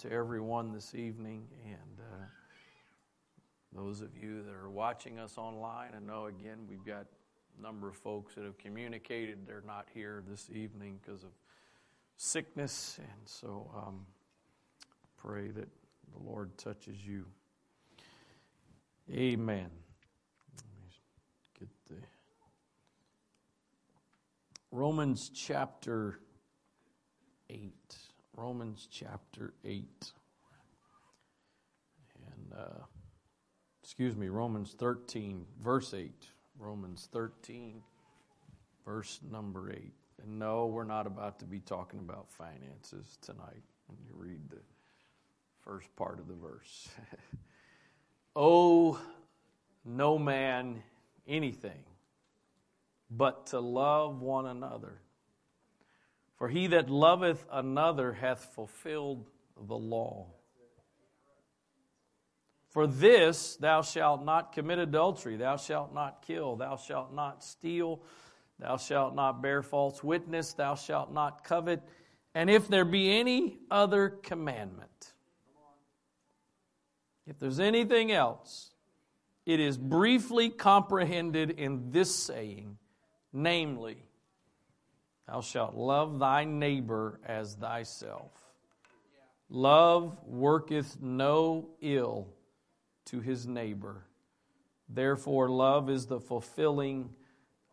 to everyone this evening, and those of you that are watching us online. I know, again, we've got a number of folks that have communicated they're not here this evening because of sickness, and so pray that the Lord touches you. Amen. Let me get the Romans chapter 8. Romans chapter 8. And, Romans 13, verse 8. Romans 13, verse number 8. And no, we're not about to be talking about finances tonight when you read the first part of the verse. Owe no man anything but to love one another. For he that loveth another hath fulfilled the law. For this, thou shalt not commit adultery, thou shalt not kill, thou shalt not steal, thou shalt not bear false witness, thou shalt not covet, and if there be any other commandment. If there's anything else, it is briefly comprehended in this saying, namely, thou shalt love thy neighbor as thyself. Love worketh no ill to his neighbor. Therefore, love is the fulfilling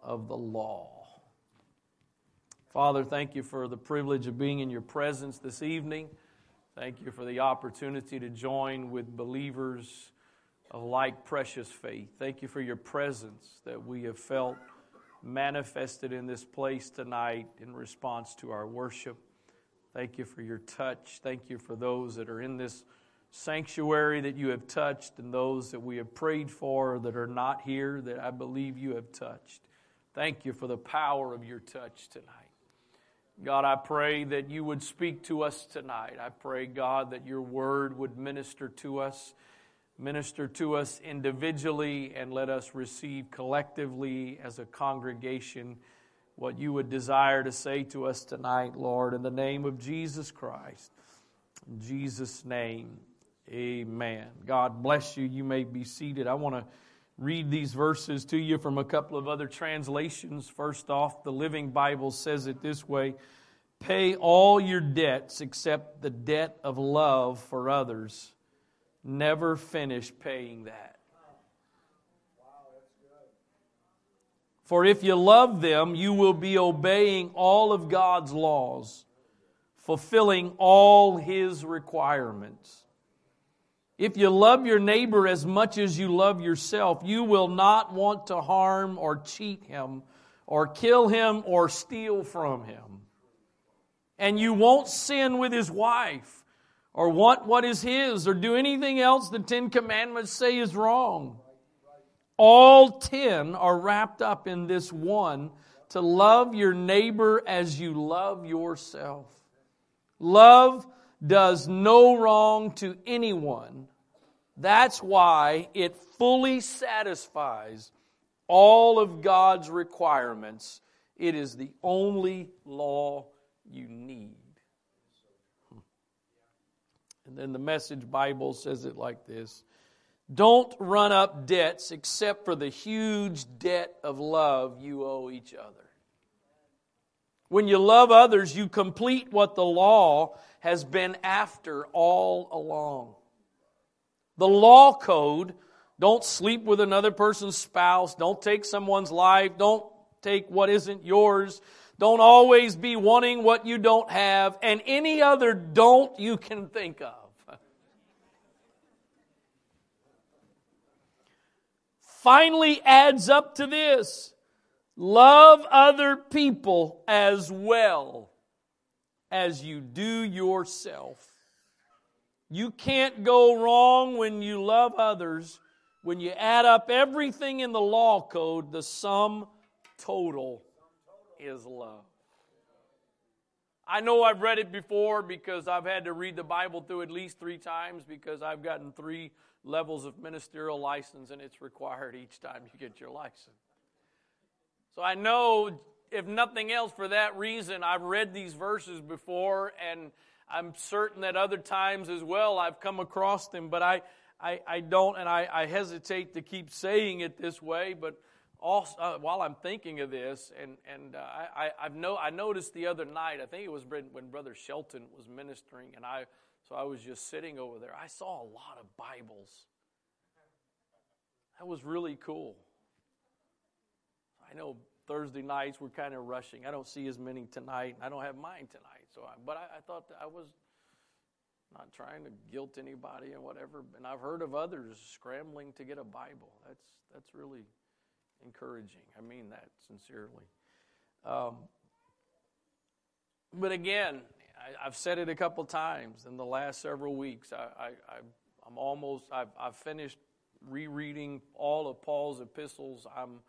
of the law. Father, thank you for the privilege of being in your presence this evening. Thank you for the opportunity to join with believers of like precious faith. Thank you for your presence that we have felt manifested in this place tonight in response to our worship. Thank you for your touch. Thank you for those that are in this sanctuary that you have touched, and those that we have prayed for that are not here that I believe you have touched. Thank you for the power of your touch tonight. God, I pray that you would speak to us tonight. I pray, God, that your word would minister to us individually, and let us receive collectively as a congregation what you would desire to say to us tonight, Lord, in the name of Jesus Christ. In Jesus' name, amen. God bless you. You may be seated. I want to read these verses to you from a couple of other translations. First off, the Living Bible says it this way: pay all your debts except the debt of love for others. Never finish paying that. Wow, that's good. For if you love them, you will be obeying all of God's laws, fulfilling all His requirements. If you love your neighbor as much as you love yourself, you will not want to harm or cheat him or kill him or steal from him. And you won't sin with his wife or want what is his or do anything else the Ten Commandments say is wrong. All 10 are wrapped up in this one: to love your neighbor as you love yourself. Love does no wrong to anyone. That's why it fully satisfies all of God's requirements. It is the only law you need. And then the Message Bible says it like this: don't run up debts except for the huge debt of love you owe each other. When you love others, you complete what the law has been after all along. The law code: don't sleep with another person's spouse, don't take someone's life, don't take what isn't yours, don't always be wanting what you don't have, and any other don't you can think of. Finally adds up to this: love other people as well as you do yourself. You can't go wrong when you love others. When you add up everything in the law code, the sum total is love. I know I've read it before because I've had to read the Bible through at least 3 times because I've gotten 3 levels of ministerial license, and it's required each time you get your license. So I know, if nothing else, for that reason, I've read these verses before, and I'm certain that other times as well I've come across them, but I don't, and I hesitate to keep saying it this way, but also, while I'm thinking of this, and I noticed the other night, I think it was when Brother Shelton was ministering, and I was just sitting over there. I saw a lot of Bibles. That was really cool. I know Thursday nights we're kind of rushing. I don't see as many tonight, and I don't have mine tonight. But I thought that I was not trying to guilt anybody or whatever. And I've heard of others scrambling to get a Bible. That's really encouraging. I mean that sincerely. But again, I've said it a couple times in the last several weeks. I've finished rereading all of Paul's epistles. I'm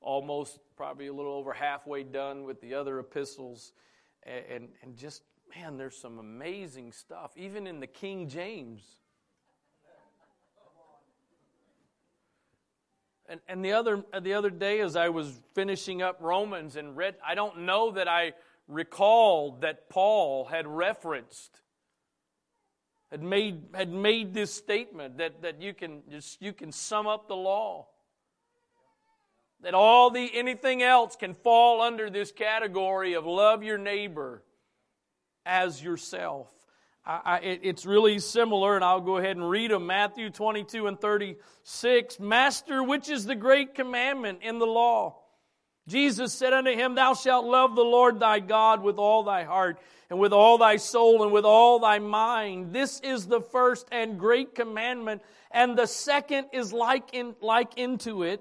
almost probably a little over halfway done with the other epistles, and just, man, there's some amazing stuff, even in the King James. And the other day, as I was finishing up Romans and read, I don't know that I recalled that Paul had referenced, had made this statement that you can sum up the law. That anything else can fall under this category of love your neighbor as yourself. It's really similar, and I'll go ahead and read them. Matthew 22 and 36. Master, which is the great commandment in the law? Jesus said unto him, Thou shalt love the Lord thy God with all thy heart, and with all thy soul, and with all thy mind. This is the first and great commandment, and the second is like unto it.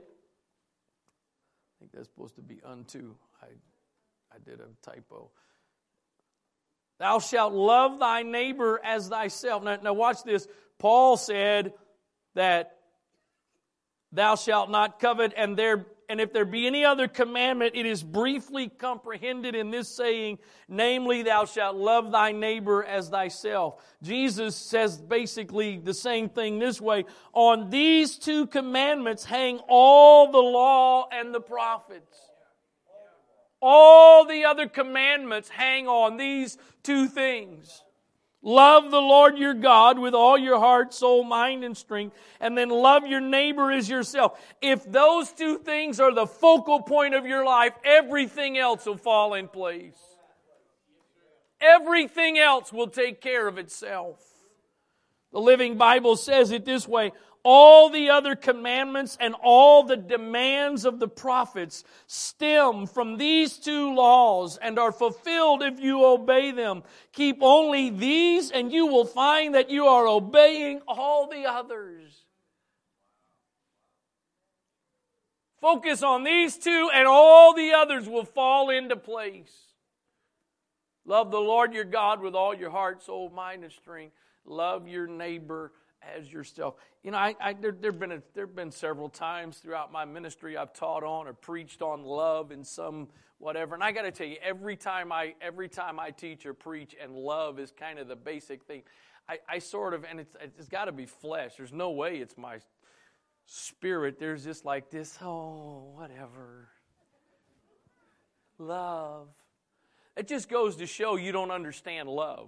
I think that's supposed to be unto. I did a typo. Thou shalt love thy neighbor as thyself. Now watch this. Paul said that thou shalt not covet, and if there be any other commandment, it is briefly comprehended in this saying, namely, thou shalt love thy neighbor as thyself. Jesus says basically the same thing this way. On these two commandments hang all the law and the prophets. All the other commandments hang on these two things. Love the Lord your God with all your heart, soul, mind, and strength, and then love your neighbor as yourself. If those two things are the focal point of your life, everything else will fall in place. Everything else will take care of itself. The Living Bible says it this way, all the other commandments and all the demands of the prophets stem from these two laws and are fulfilled if you obey them. Keep only these and you will find that you are obeying all the others. Focus on these two and all the others will fall into place. Love the Lord your God with all your heart, soul, mind, and strength. Love your neighbor as yourself. You know, there've been several times throughout my ministry I've taught on or preached on love in some whatever. And I got to tell you, every time I teach or preach, and love is kind of the basic thing. I sort of, and it's got to be flesh. There's no way it's my spirit. There's just like this. Oh, whatever. Love. It just goes to show you don't understand love.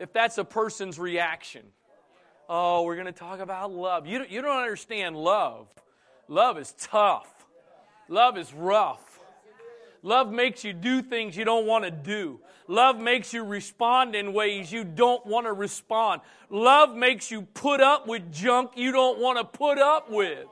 If that's a person's reaction. Oh, we're going to talk about love. You don't understand love. Love is tough. Love is rough. Love makes you do things you don't want to do. Love makes you respond in ways you don't want to respond. Love makes you put up with junk you don't want to put up with.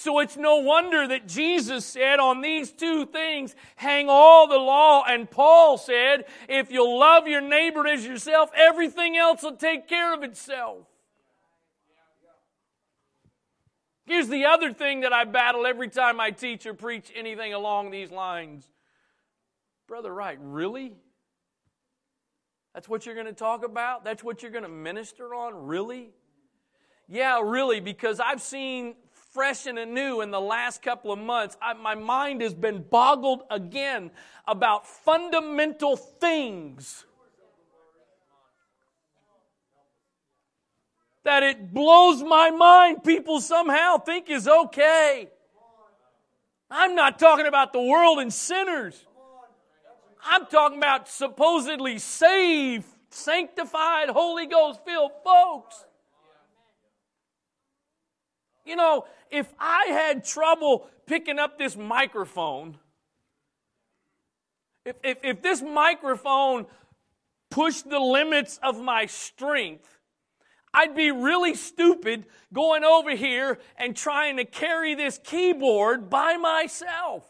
So it's no wonder that Jesus said, on these two things hang all the law. And Paul said, if you'll love your neighbor as yourself, everything else will take care of itself. Here's the other thing that I battle every time I teach or preach anything along these lines. Brother Wright, really? That's what you're going to talk about? That's what you're going to minister on? Really? Yeah, really, because I've seen fresh and anew in the last couple of months, my mind has been boggled again about fundamental things that it blows my mind people somehow think is okay. I'm not talking about the world and sinners. I'm talking about supposedly saved, sanctified, Holy Ghost-filled folks. You know, if I had trouble picking up this microphone, if this microphone pushed the limits of my strength, I'd be really stupid going over here and trying to carry this keyboard by myself.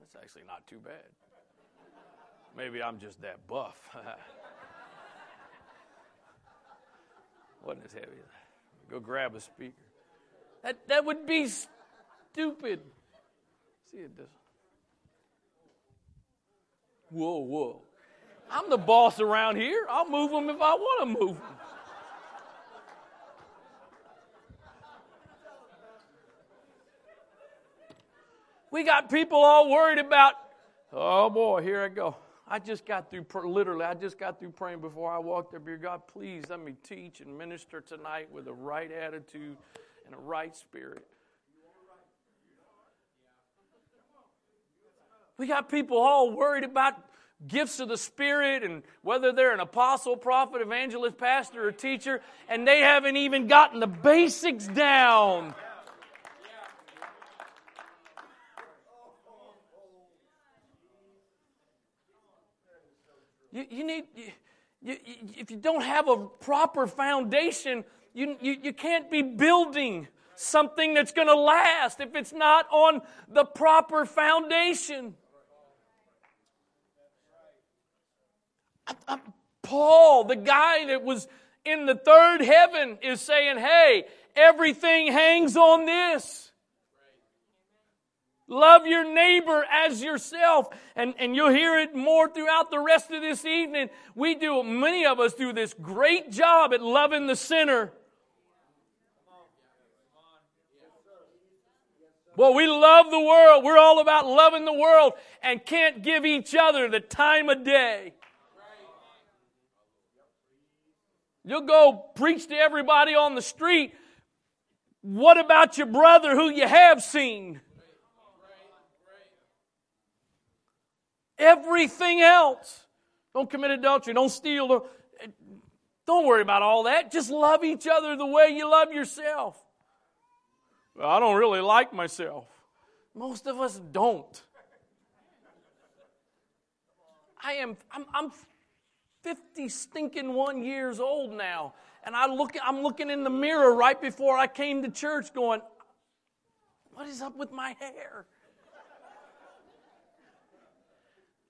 That's actually not too bad. Maybe I'm just that buff. Wasn't as heavy. Go grab a speaker. That would be stupid. See it this. Whoa, whoa. I'm the boss around here. I'll move them if I want to move them. We got people all worried about, oh boy, here I go. I just got through praying before I walked up here. God, please let me teach and minister tonight with the right attitude and a right spirit. We got people all worried about gifts of the Spirit and whether they're an apostle, prophet, evangelist, pastor, or teacher, and they haven't even gotten the basics down. You need, if you don't have a proper foundation, you can't be building something that's going to last if it's not on the proper foundation. Paul, the guy that was in the third heaven, is saying, hey, everything hangs on this. Love your neighbor as yourself. And you'll hear it more throughout the rest of this evening. Many of us do this great job at loving the sinner. Well, we love the world. We're all about loving the world and can't give each other the time of day. You'll go preach to everybody on the street. What about your brother who you have seen? Everything else. Don't commit adultery. Don't steal. Don't worry about all that. Just love each other the way you love yourself. Well, I don't really like myself. Most of us don't. I'm 50 stinking 1 years old now, and I'm looking in the mirror right before I came to church going, what is up with my hair?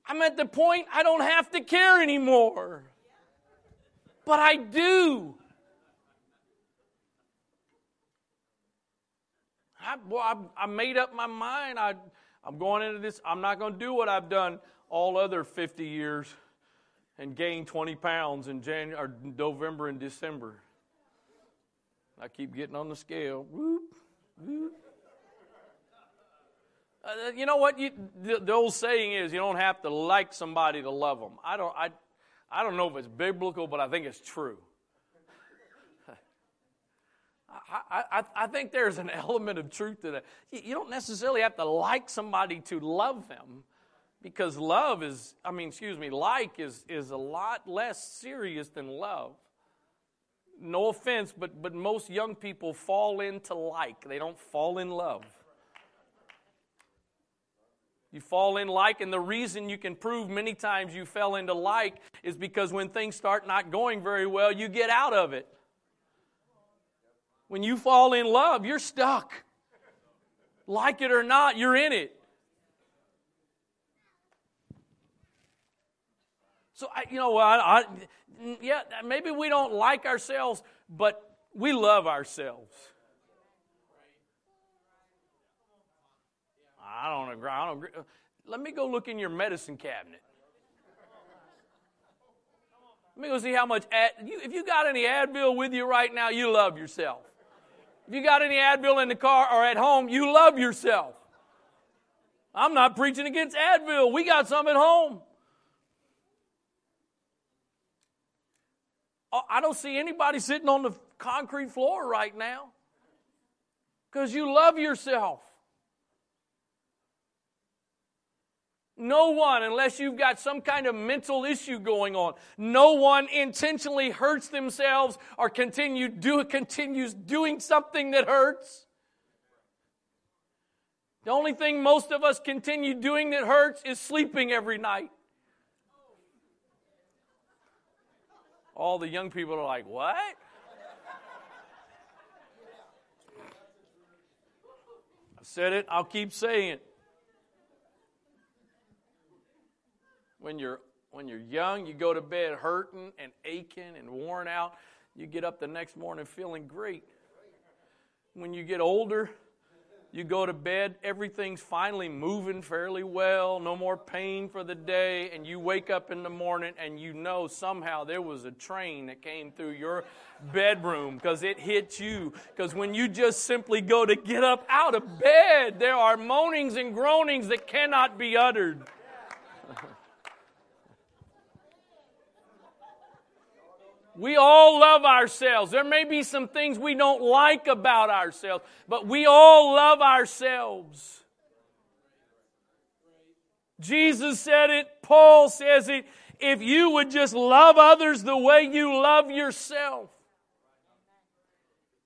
I'm at the point I don't have to care anymore. But I do. I made up my mind. I'm going into this. I'm not going to do what I've done all other 50 years. And gained 20 pounds in November and December. I keep getting on the scale. Whoop, whoop. You know what? The old saying is, you don't have to like somebody to love them. I don't know if it's biblical, but I think it's true. I think there's an element of truth to that. You don't necessarily have to like somebody to love them. Because like is a lot less serious than love. No offense, but most young people fall into like. They don't fall in love. You fall in like, and the reason you can prove many times you fell into like is because when things start not going very well, you get out of it. When you fall in love, you're stuck. Like it or not, you're in it. So, maybe we don't like ourselves, but we love ourselves. I don't agree. Let me go look in your medicine cabinet. Let me go see how much, if you got any Advil with you right now, you love yourself. If you got any Advil in the car or at home, you love yourself. I'm not preaching against Advil. We got some at home. I don't see anybody sitting on the concrete floor right now because you love yourself. No one, unless you've got some kind of mental issue going on, no one intentionally hurts themselves or continues doing something that hurts. The only thing most of us continue doing that hurts is sleeping every night. All the young people are like, what? I said it, I'll keep saying it. When you're young, you go to bed hurting and aching and worn out. You get up the next morning feeling great. When you get older, you go to bed, everything's finally moving fairly well, no more pain for the day, and you wake up in the morning and you know somehow there was a train that came through your bedroom because it hit you. Because when you just simply go to get up out of bed, there are moanings and groanings that cannot be uttered. We all love ourselves. There may be some things we don't like about ourselves, but we all love ourselves. Jesus said it. Paul says it. If you would just love others the way you love yourself.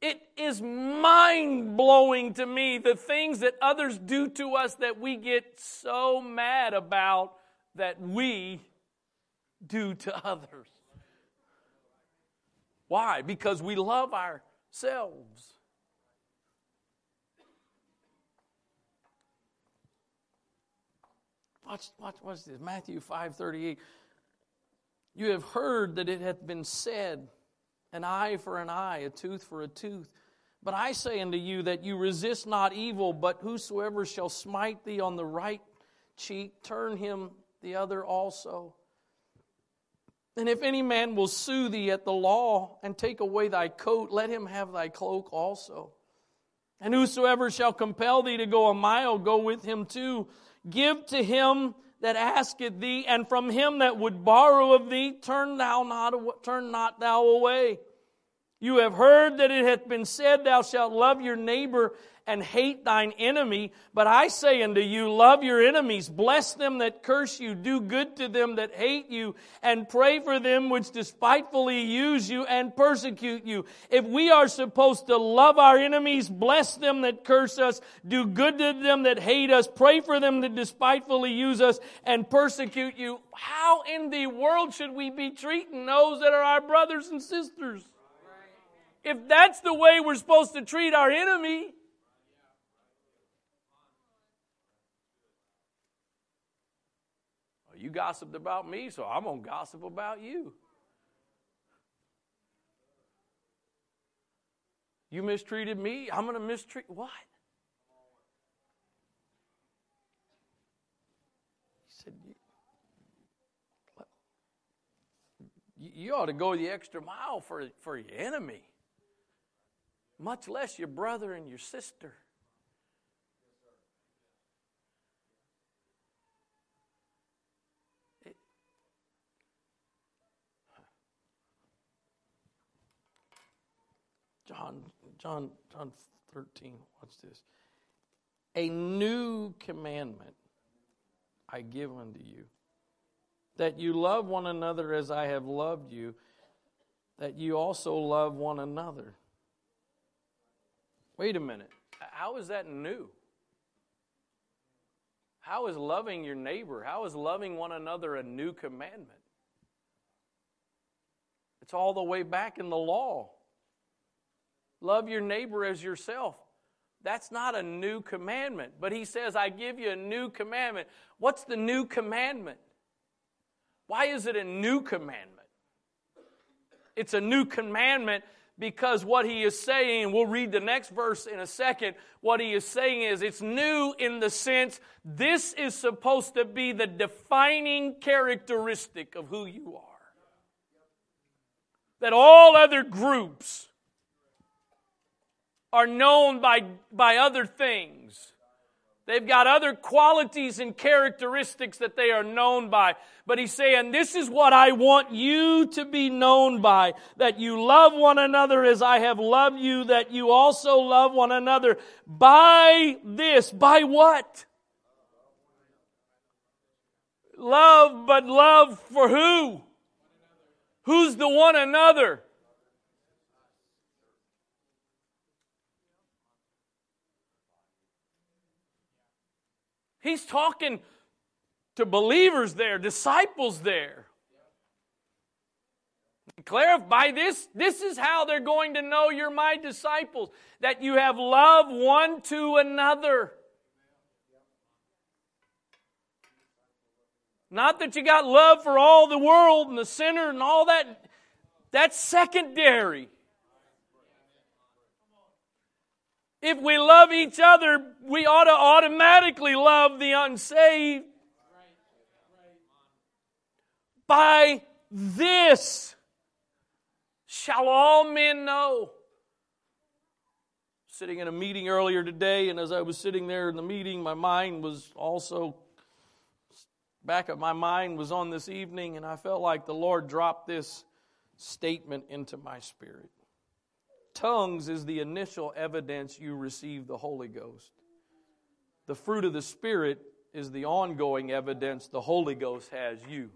It is mind-blowing to me the things that others do to us that we get so mad about that we do to others. Why? Because we love ourselves. Watch this. Matthew 5:38. You have heard that it hath been said, an eye for an eye, a tooth for a tooth. But I say unto you that you resist not evil, but whosoever shall smite thee on the right cheek, turn him the other also. And if any man will sue thee at the law and take away thy coat, let him have thy cloak also. And whosoever shall compel thee to go a mile, go with him too. Give to him that asketh thee, and from him that would borrow of thee, turn not thou away. You have heard that it hath been said, thou shalt love your neighbor and hate thine enemy. But I say unto you, love your enemies, bless them that curse you, do good to them that hate you, and pray for them which despitefully use you and persecute you. If we are supposed to love our enemies, bless them that curse us, do good to them that hate us, pray for them that despitefully use us and persecute you, how in the world should we be treating those that are our brothers and sisters? If that's the way we're supposed to treat our enemy, well, you gossiped about me, so I'm going to gossip about you. You mistreated me, I'm going to mistreat what? He said, you ought to go the extra mile for your enemy. Much less your brother and your sister. John 13, watch this. A new commandment I give unto you, that you love one another as I have loved you, that you also love one another. Wait a minute. How is that new? How is loving your neighbor, how is loving one another a new commandment? It's all the way back in the law. Love your neighbor as yourself. That's not a new commandment. But he says, I give you a new commandment. What's the new commandment? Why is it a new commandment? It's a new commandment because what he is saying, we'll read the next verse in a second, what he is saying is it's new in the sense this is supposed to be the defining characteristic of who you are. That all other groups are known by other things. They've got other qualities and characteristics that they are known by. But he's saying, this is what I want you to be known by, that you love one another as I have loved you, that you also love one another. By this, by what? Love, but love for who? Who's the one another? He's talking to believers there, disciples there. Clarify this. This is how they're going to know you're my disciples, that you have love one to another. Not that you got love for all the world and the sinner and all that. That's secondary. If we love each other, we ought to automatically love the unsaved. By this shall all men know. Sitting in a meeting earlier today, and as I was sitting there in the meeting, my mind was also back of my mind was on this evening, and I felt like the Lord dropped this statement into my spirit. Tongues is the initial evidence you receive the Holy Ghost. The fruit of the Spirit is the ongoing evidence the Holy Ghost has you.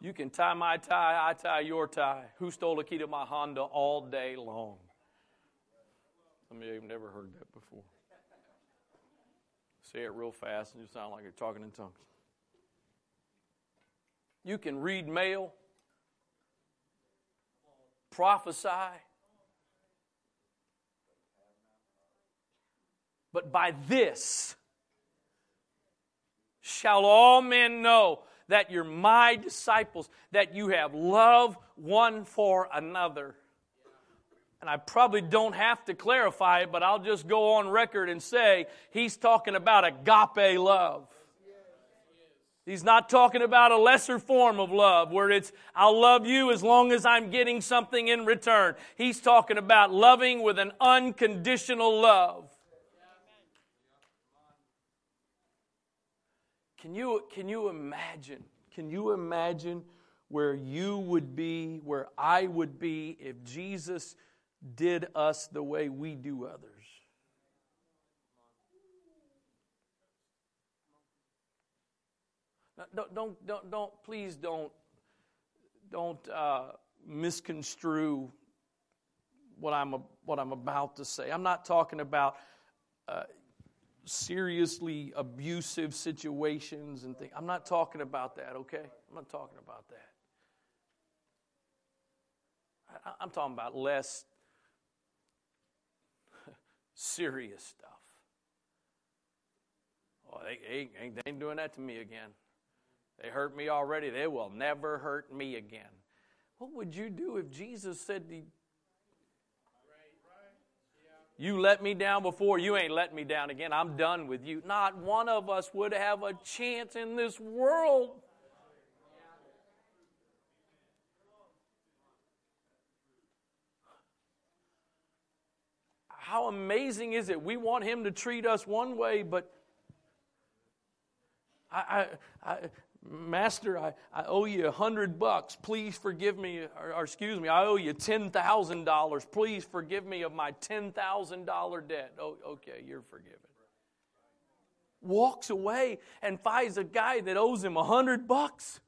You can tie my tie, I tie your tie. Who stole the key to my Honda all day long? Some of you have never heard that before. Say it real fast and you sound like you're talking in tongues. You can read mail, prophesy, but by this shall all men know that you're my disciples, that you have love one for another. And I probably don't have to clarify it, but I'll just go on record and say he's talking about agape love. He's not talking about a lesser form of love where it's, I'll love you as long as I'm getting something in return. He's talking about loving with an unconditional love. Can you imagine where you would be, where I would be if Jesus did us the way we do others? Please don't misconstrue what I'm about to say. I'm not talking about seriously abusive situations and things. I'm not talking about that, okay? I'm not talking about that. I'm talking about less serious stuff. Oh, they ain't doing that to me again. They hurt me already. They will never hurt me again. What would you do if Jesus said to you, you let me down before, you ain't let me down again. I'm done with you. Not one of us would have a chance in this world. How amazing is it? We want him to treat us one way, but Master, I owe you $100. Please forgive me, or excuse me, I owe you $10,000. Please forgive me of my $10,000 debt. Oh, okay, you're forgiven. Walks away and finds a guy that owes him $100.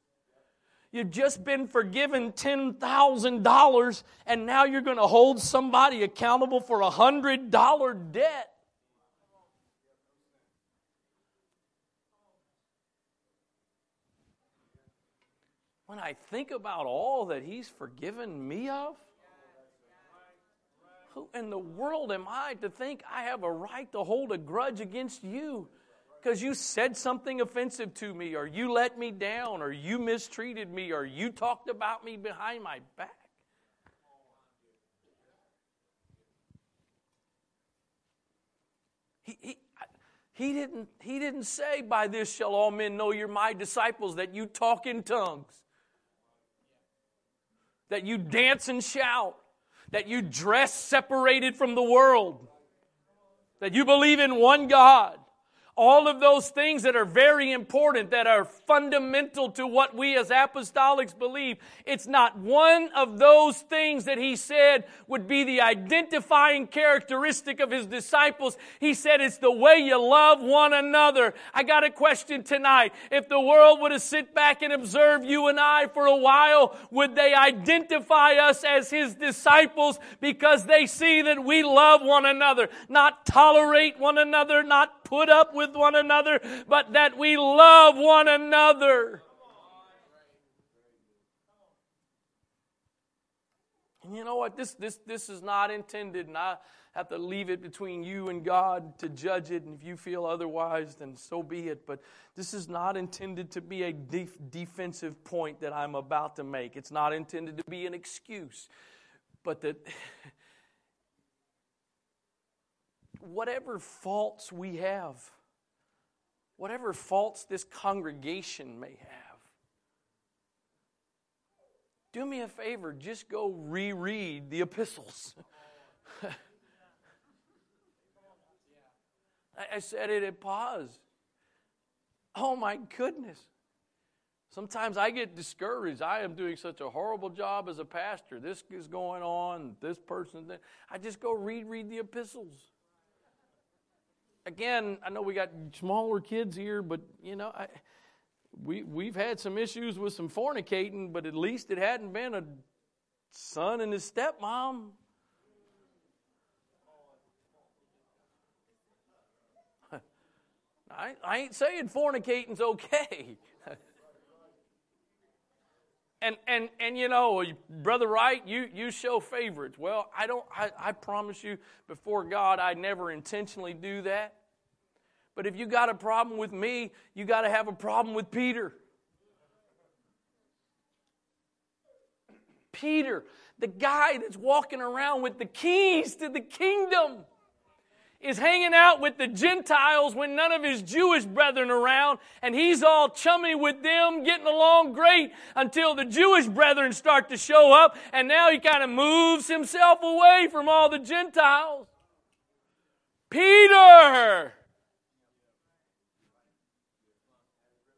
You've just been forgiven $10,000, and now you're going to hold somebody accountable for $100 debt. When I think about all that he's forgiven me of, who in the world am I to think I have a right to hold a grudge against you because you said something offensive to me, or you let me down, or you mistreated me, or you talked about me behind my back? He didn't say, by this shall all men know you're my disciples, that you talk in tongues, that you dance and shout, that you dress separated from the world, that you believe in one God. all of those things that are very important, that are fundamental to what we as apostolics believe. It's not one of those things that he said would be the identifying characteristic of his disciples. He said it's the way you love one another. I got a question tonight. If the world were to sit back and observe you and I for a while, would they identify us as his disciples because they see that we love one another, not tolerate one another, not put up with one another, but that we love one another? And you know what? This is not intended, and I have to leave it between you and God to judge it, and if you feel otherwise, then so be it. But this is not intended to be a defensive point that I'm about to make. It's not intended to be an excuse. But that whatever faults we have, whatever faults this congregation may have, do me a favor, just go reread the epistles. I said it at pause. Oh my goodness. Sometimes I get discouraged. I am doing such a horrible job as a pastor. This is going on, this person. I just go read the epistles. Again, I know we got smaller kids here, but you know, we've had some issues with some fornicating, but at least it hadn't been a son and his stepmom. I ain't saying fornicating's okay. And you know, Brother Wright, you show favorites. Well, I promise you before God, I never intentionally do that. But if you got a problem with me, you got to have a problem with Peter. Peter, the guy that's walking around with the keys to the kingdom, is hanging out with the Gentiles when none of his Jewish brethren are around, and he's all chummy with them, getting along great, until the Jewish brethren start to show up, and now he kind of moves himself away from all the Gentiles. Peter!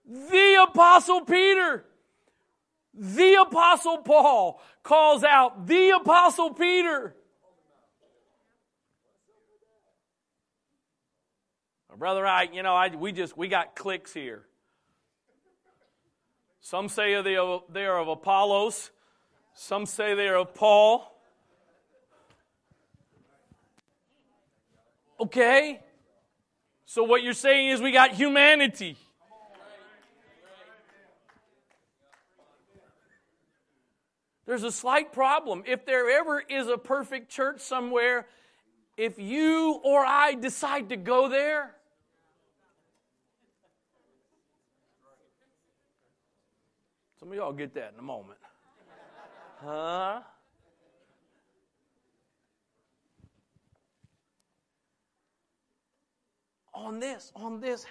The Apostle Peter! The Apostle Paul calls out the Apostle Peter! Brother, we got cliques here. Some say they are of Apollos. Some say they are of Paul. Okay. So what you're saying is we got humanity. There's a slight problem. If there ever is a perfect church somewhere, if you or I decide to go there, some of y'all get that in a moment. Huh? On this hangs.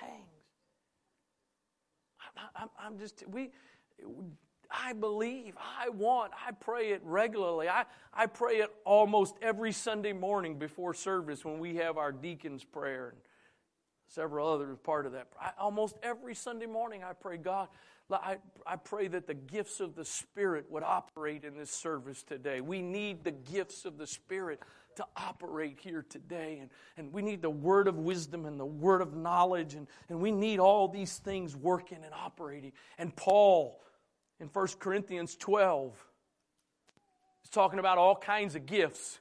I believe, I pray it regularly. I pray it almost every Sunday morning before service when we have our deacon's prayer and several others part of that. Almost every Sunday morning I pray, God, I pray that the gifts of the Spirit would operate in this service today. We need the gifts of the Spirit to operate here today. And we need the word of wisdom and the word of knowledge. And we need all these things working and operating. And Paul, in 1 Corinthians 12, is talking about all kinds of gifts.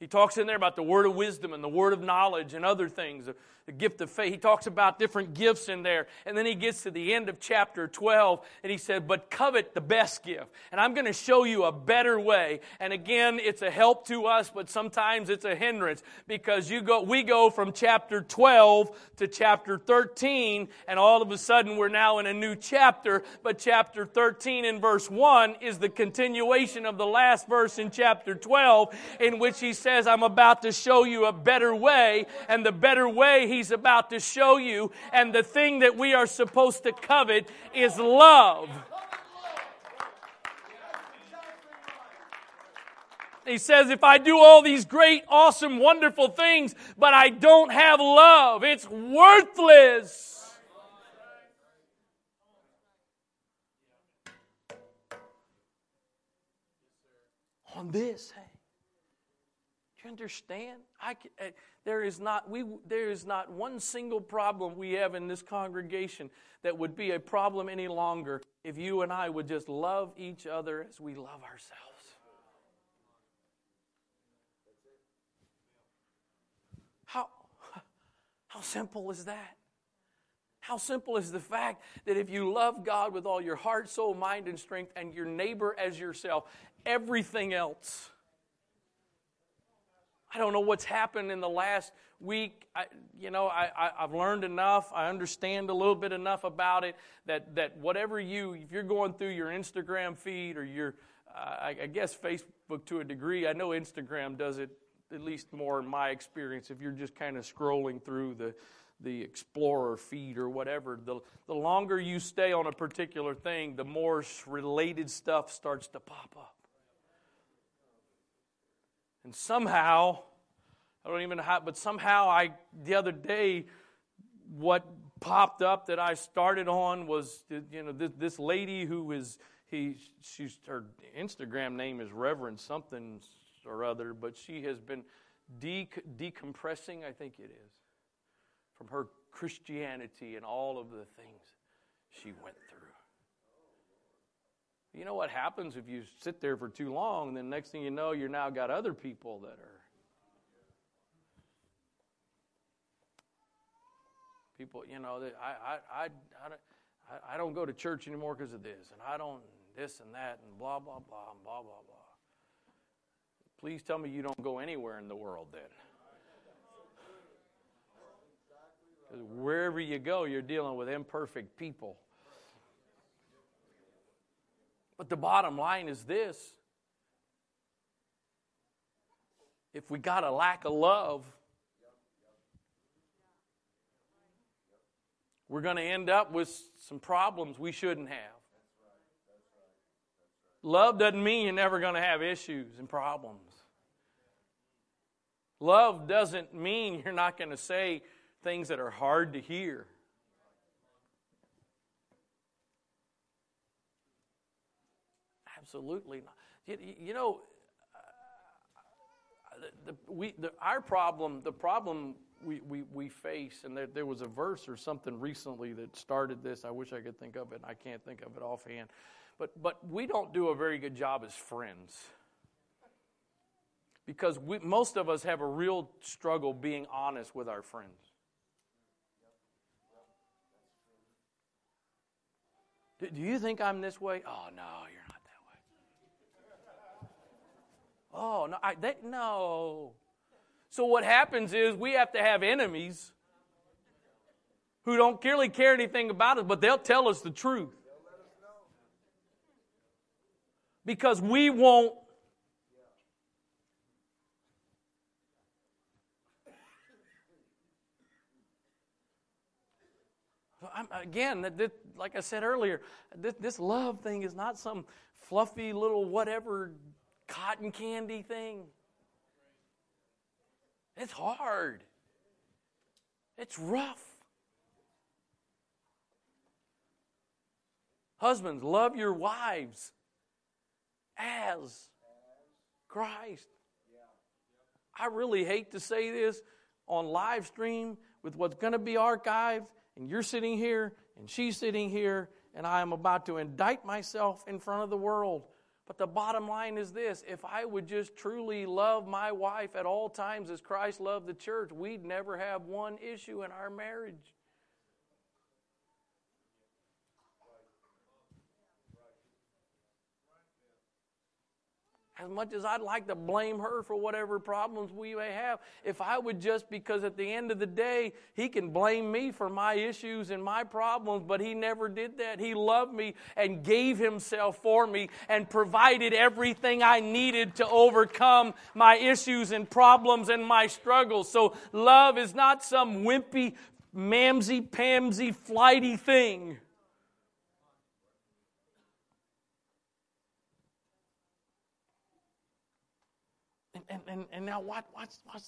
He talks in there about the word of wisdom and the word of knowledge and other things, the gift of faith. He talks about different gifts in there. And then he gets to the end of chapter 12, and he said, but covet the best gift. And I'm going to show you a better way. And again, it's a help to us, but sometimes it's a hindrance, because we go from chapter 12 to chapter 13, and all of a sudden we're now in a new chapter. But chapter 13 in verse 1 is the continuation of the last verse in chapter 12, in which he says, I'm about to show you a better way, and the better way he's about to show you, and the thing that we are supposed to covet is love. He says, if I do all these great, awesome, wonderful things, but I don't have love, it's worthless. On this, hey, do you understand? There is not one single problem we have in this congregation that would be a problem any longer if you and I would just love each other as we love ourselves. How simple is that? How simple is the fact that if you love God with all your heart, soul, mind, and strength, and your neighbor as yourself, everything else. I don't know what's happened in the last week. I've learned enough. I understand a little bit enough about it that whatever if you're going through your Instagram feed or your, I guess Facebook to a degree. I know Instagram does it at least more in my experience. If you're just kind of scrolling through the Explorer feed or whatever, the longer you stay on a particular thing, the more related stuff starts to pop up. And somehow, I don't even know how, but somehow the other day, what popped up that I started on was, this lady who is, her Instagram name is Reverend something or other, but she has been decompressing, I think it is, from her Christianity and all of the things she went through. You know what happens if you sit there for too long, and then next thing you know, you're now got other people that are. People, I don't go to church anymore because of this, and I don't this and that, and blah, blah, blah, and blah, blah, blah. Please tell me you don't go anywhere in the world then. Wherever you go, you're dealing with imperfect people. But the bottom line is this. If we got a lack of love, we're going to end up with some problems we shouldn't have. Love doesn't mean you're never going to have issues and problems. Love doesn't mean you're not going to say things that are hard to hear. Absolutely not. The problem we face, and there was a verse or something recently that started this. I wish I could think of it, and I can't think of it offhand. But we don't do a very good job as friends. Because most of us have a real struggle being honest with our friends. Do you think I'm this way? Oh, no, you're not that way. Oh, no. No. So what happens is we have to have enemies who don't really care anything about us, but they'll tell us the truth. Because we won't. Like I said earlier, this love thing is not some fluffy little whatever cotton candy thing. It's hard. It's rough. Husbands, love your wives as Christ. I really hate to say this on live stream with what's going to be archived, and you're sitting here, and she's sitting here, and I am about to indict myself in front of the world. But the bottom line is this. If I would just truly love my wife at all times as Christ loved the church, we'd never have one issue in our marriage. As much as I'd like to blame her for whatever problems we may have, if I would just, because at the end of the day, he can blame me for my issues and my problems, but he never did that. He loved me and gave himself for me and provided everything I needed to overcome my issues and problems and my struggles. So love is not some wimpy, mamsy-pamsy, flighty thing. And now watch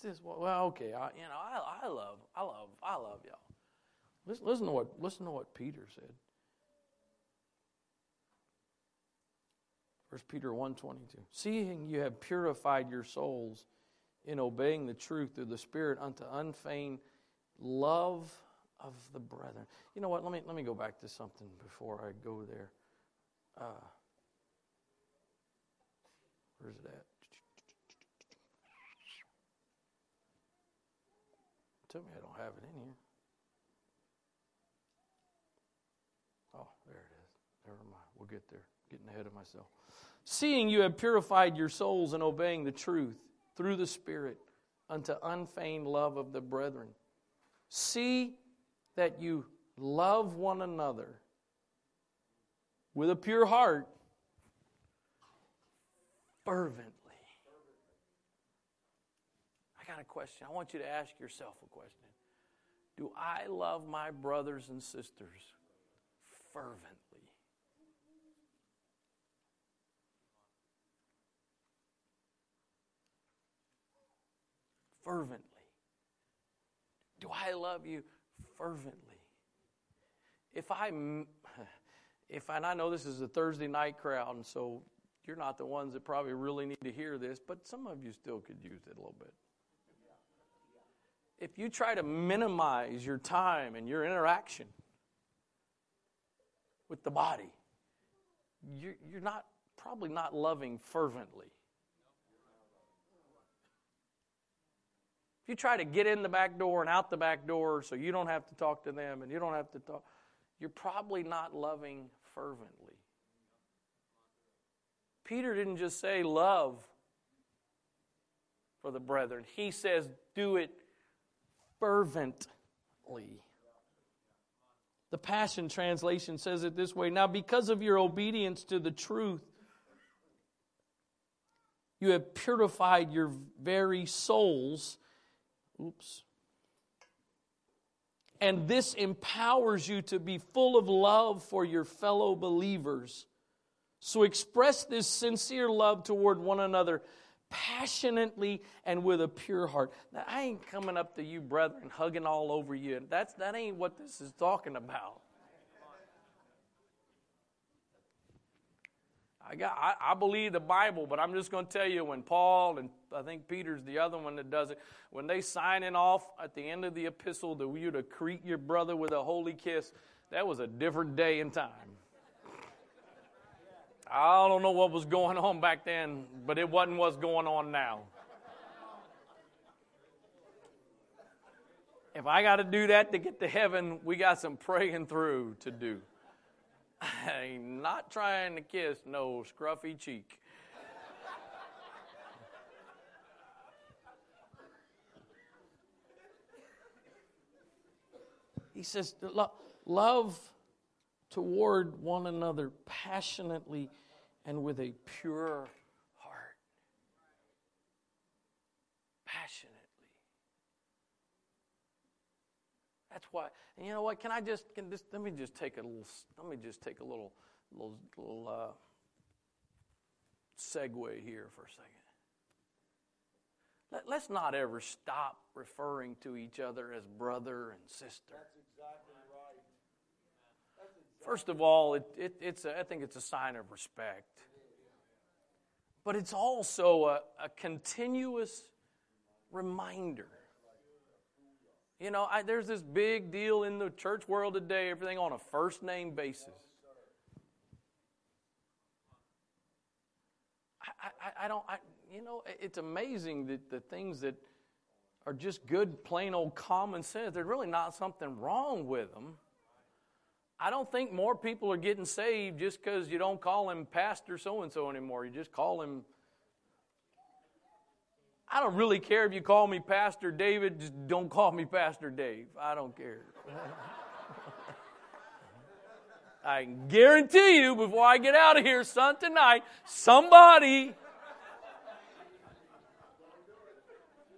this. Well, okay, I love y'all. Listen to what Peter said. 1 Peter 1:22. Seeing you have purified your souls in obeying the truth through the Spirit unto unfeigned love of the brethren. You know what? Let me go back to something before I go there. Where's it at? Tell me I don't have it in here. Oh, there it is. Never mind. We'll get there. Getting ahead of myself. Seeing you have purified your souls in obeying the truth through the Spirit unto unfeigned love of the brethren. See that you love one another with a pure heart fervently. I got a question. I want you to ask yourself a question. Do I love my brothers and sisters fervently? Fervently. Do I love you fervently? And I know this is a Thursday night crowd, and so you're not the ones that probably really need to hear this, but some of you still could use it a little bit. If you try to minimize your time and your interaction with the body, you're not probably not loving fervently. If you try to get in the back door and out the back door so you don't have to talk to them and you don't have to talk, you're probably not loving fervently. Peter didn't just say love for the brethren. He says do it fervently. The Passion Translation says it this way. Now, because of your obedience to the truth, you have purified your very souls. And this empowers you to be full of love for your fellow believers. So express this sincere love toward one another passionately and with a pure heart. Now, I ain't coming up to you, brethren, hugging all over you. That ain't what this is talking about. I believe the Bible, but I'm just going to tell you when Paul, and I think Peter's the other one that does it, when they signing off at the end of the epistle that you to greet your brother with a holy kiss, that was a different day and time. I don't know what was going on back then, but it wasn't what's going on now. If I got to do that to get to heaven, we got some praying through to do. I ain't not trying to kiss no scruffy cheek. He says, love toward one another passionately and with a pure heart. Passionately. That's why. And you know what? Let me just take a little segue here for a second. Let's not ever stop referring to each other as brother and sister. That's exactly right. First of all, I think it's a sign of respect, but it's also a continuous reminder. You know, there's this big deal in the church world today, everything on a first-name basis. It's amazing that the things that are just good, plain old common sense, there's really not something wrong with them. I don't think more people are getting saved just because you don't call him Pastor so-and-so anymore. You just call him... I don't really care if you call me Pastor David. Just don't call me Pastor Dave. I don't care. I can guarantee you before I get out of here, son, tonight, somebody...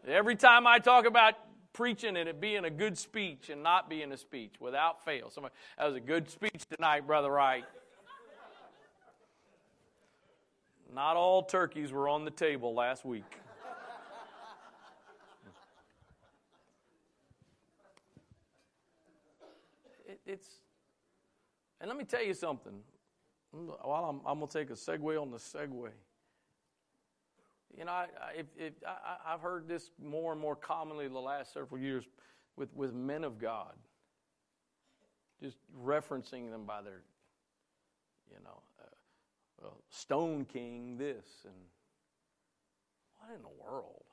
Every time I talk about preaching and it being a good speech and not being a speech, without fail. Somebody, that was a good speech tonight, Brother Wright. Not all turkeys were on the table last week. And let me tell you something. I'm going to take a segue on the segue. You know, I've heard this more and more commonly the last several years with men of God, just referencing them by their, Stone King this, and what in the world?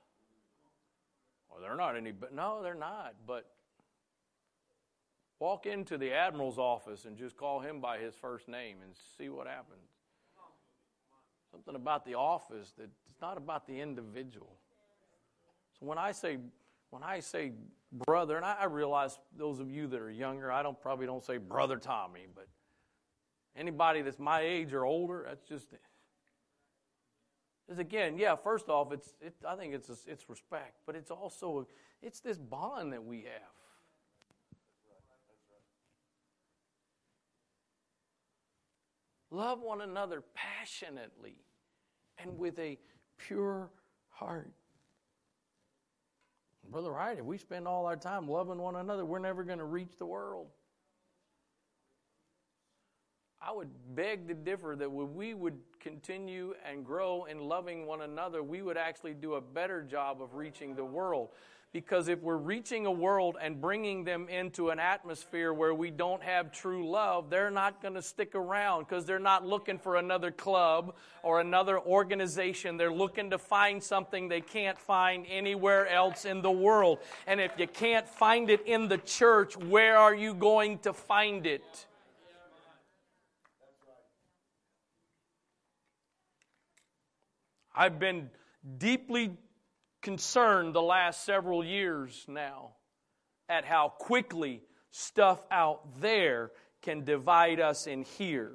Well, they're not any, but no, they're not, but walk into the admiral's office and just call him by his first name and see what happens. Something about the office that it's not about the individual. So when I say brother, and I realize those of you that are younger, I probably don't say Brother Tommy, but anybody that's my age or older, that's just again, yeah. First off, I think it's respect, but it's also it's this bond that we have. Love one another passionately and with a pure heart. Brother Wright, if we spend all our time loving one another, we're never going to reach the world. I would beg to differ that when we would continue and grow in loving one another, we would actually do a better job of reaching the world. Because if we're reaching a world and bringing them into an atmosphere where we don't have true love, they're not going to stick around because they're not looking for another club or another organization. They're looking to find something they can't find anywhere else in the world. And if you can't find it in the church, where are you going to find it? I've been deeply concerned the last several years now at how quickly stuff out there can divide us in here.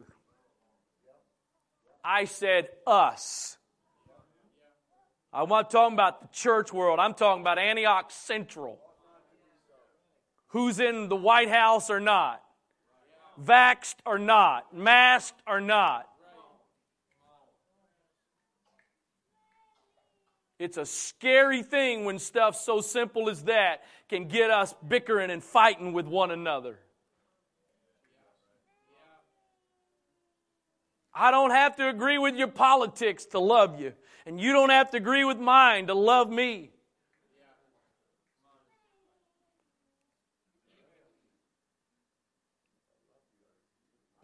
I said us. I'm not talking about the church world. I'm talking about Antioch Central. Who's in the White House or not? Vaxxed or not? Masked or not? It's a scary thing when stuff so simple as that can get us bickering and fighting with one another. I don't have to agree with your politics to love you, and you don't have to agree with mine to love me.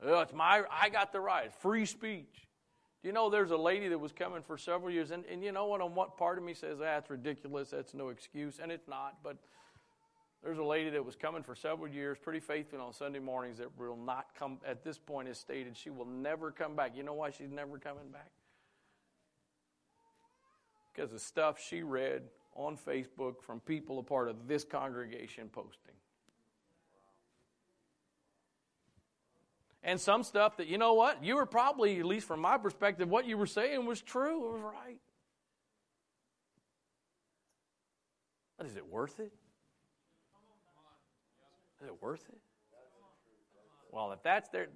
Oh, I got the right. Free speech. You know, there's a lady that was coming for several years, and you know what? On what part of me says, that's ridiculous, that's no excuse, and it's not, but there's a lady that was coming for several years, pretty faithful on Sunday mornings, that will not come, at this point has stated, she will never come back. You know why she's never coming back? Because of stuff she read on Facebook from people a part of this congregation posting. And some stuff that, you know what, you were probably, at least from my perspective, what you were saying was true, it was right. But is it worth it? Is it worth it? Well, if that's there,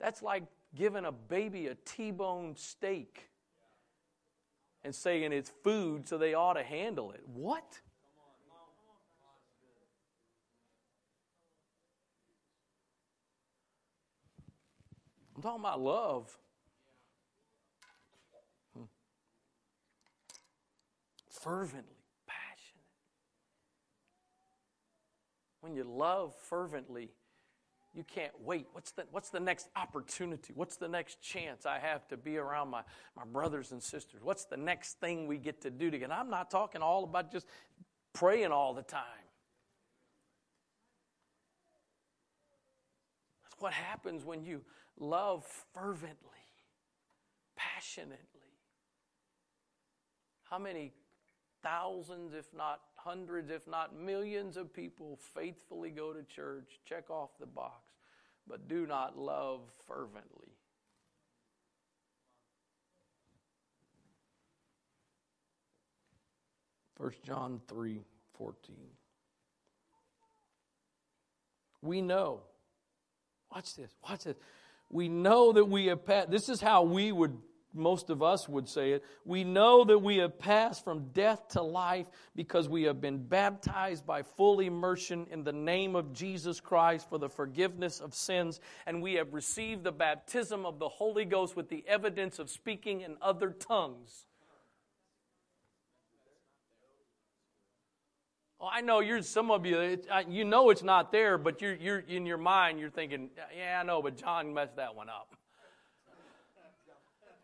that's like giving a baby a T-bone steak and saying it's food, so they ought to handle it. What? I'm talking about love. Fervently, passionate. When you love fervently, you can't wait. What's the next opportunity? What's the next chance I have to be around my brothers and sisters? What's the next thing we get to do together? I'm not talking all about just praying all the time. That's what happens when you love fervently, passionately. How many thousands, if not hundreds, if not millions of people faithfully go to church, check off the box, but do not love fervently? First John 3:14. We know. Watch this. We know that we have passed. This is how we would most of us would say it, we know that we have passed from death to life because we have been baptized by full immersion in the name of Jesus Christ for the forgiveness of sins, and we have received the baptism of the Holy Ghost with the evidence of speaking in other tongues. Oh, I know some of you, you know it's not there, but you're in your mind, you're thinking, yeah, I know, but John messed that one up.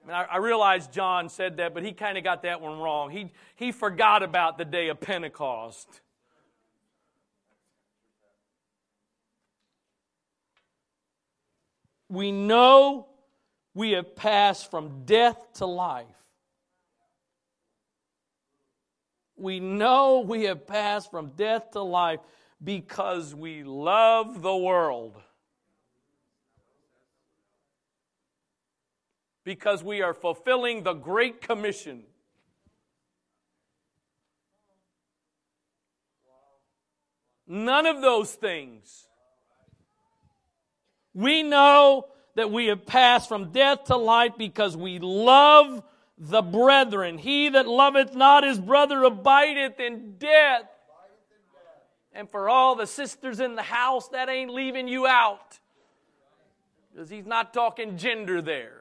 I mean, I realize John said that, but he kind of got that one wrong. He forgot about the day of Pentecost. We know we have passed from death to life. We know we have passed from death to life because we love the world. Because we are fulfilling the Great Commission. None of those things. We know that we have passed from death to life because we love the brethren. He that loveth not his brother abideth in death. And for all the sisters in the house, that ain't leaving you out. Because he's not talking gender there.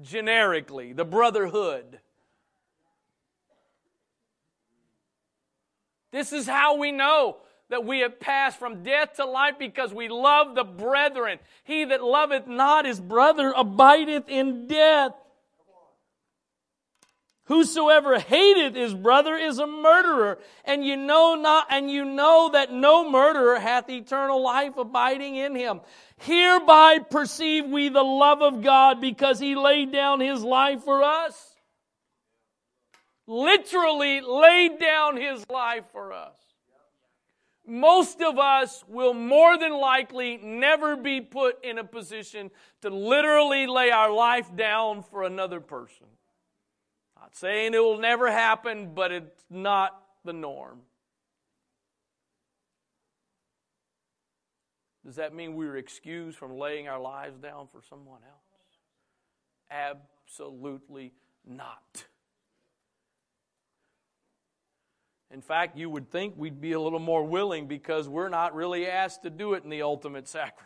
Generically, the brotherhood. This is how we know that we have passed from death to life because we love the brethren. He that loveth not his brother abideth in death. Whosoever hateth his brother is a murderer, and you know that no murderer hath eternal life abiding in him. Hereby perceive we the love of God, because he laid down his life for us. Literally laid down his life for us. Most of us will more than likely never be put in a position to literally lay our life down for another person. Not saying it will never happen, but it's not the norm. Does that mean we were excused from laying our lives down for someone else? Absolutely not. In fact, you would think we'd be a little more willing because we're not really asked to do it in the ultimate sacrifice.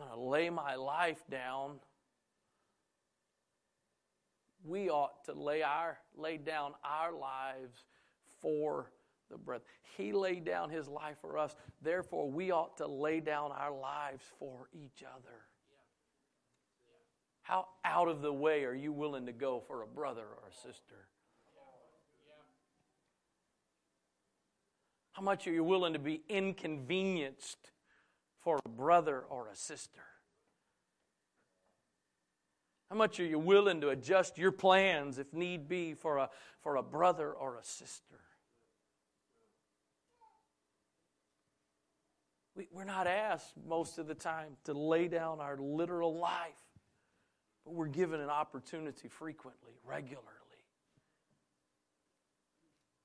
I'm going to lay my life down. We ought to lay down our lives for the brethren. He laid down his life for us. Therefore, we ought to lay down our lives for each other. How out of the way are you willing to go for a brother or a sister? How much are you willing to be inconvenienced for a brother or a sister? How much are you willing to adjust your plans if need be for a brother or a sister? We're not asked most of the time to lay down our literal life, but we're given an opportunity frequently, regularly.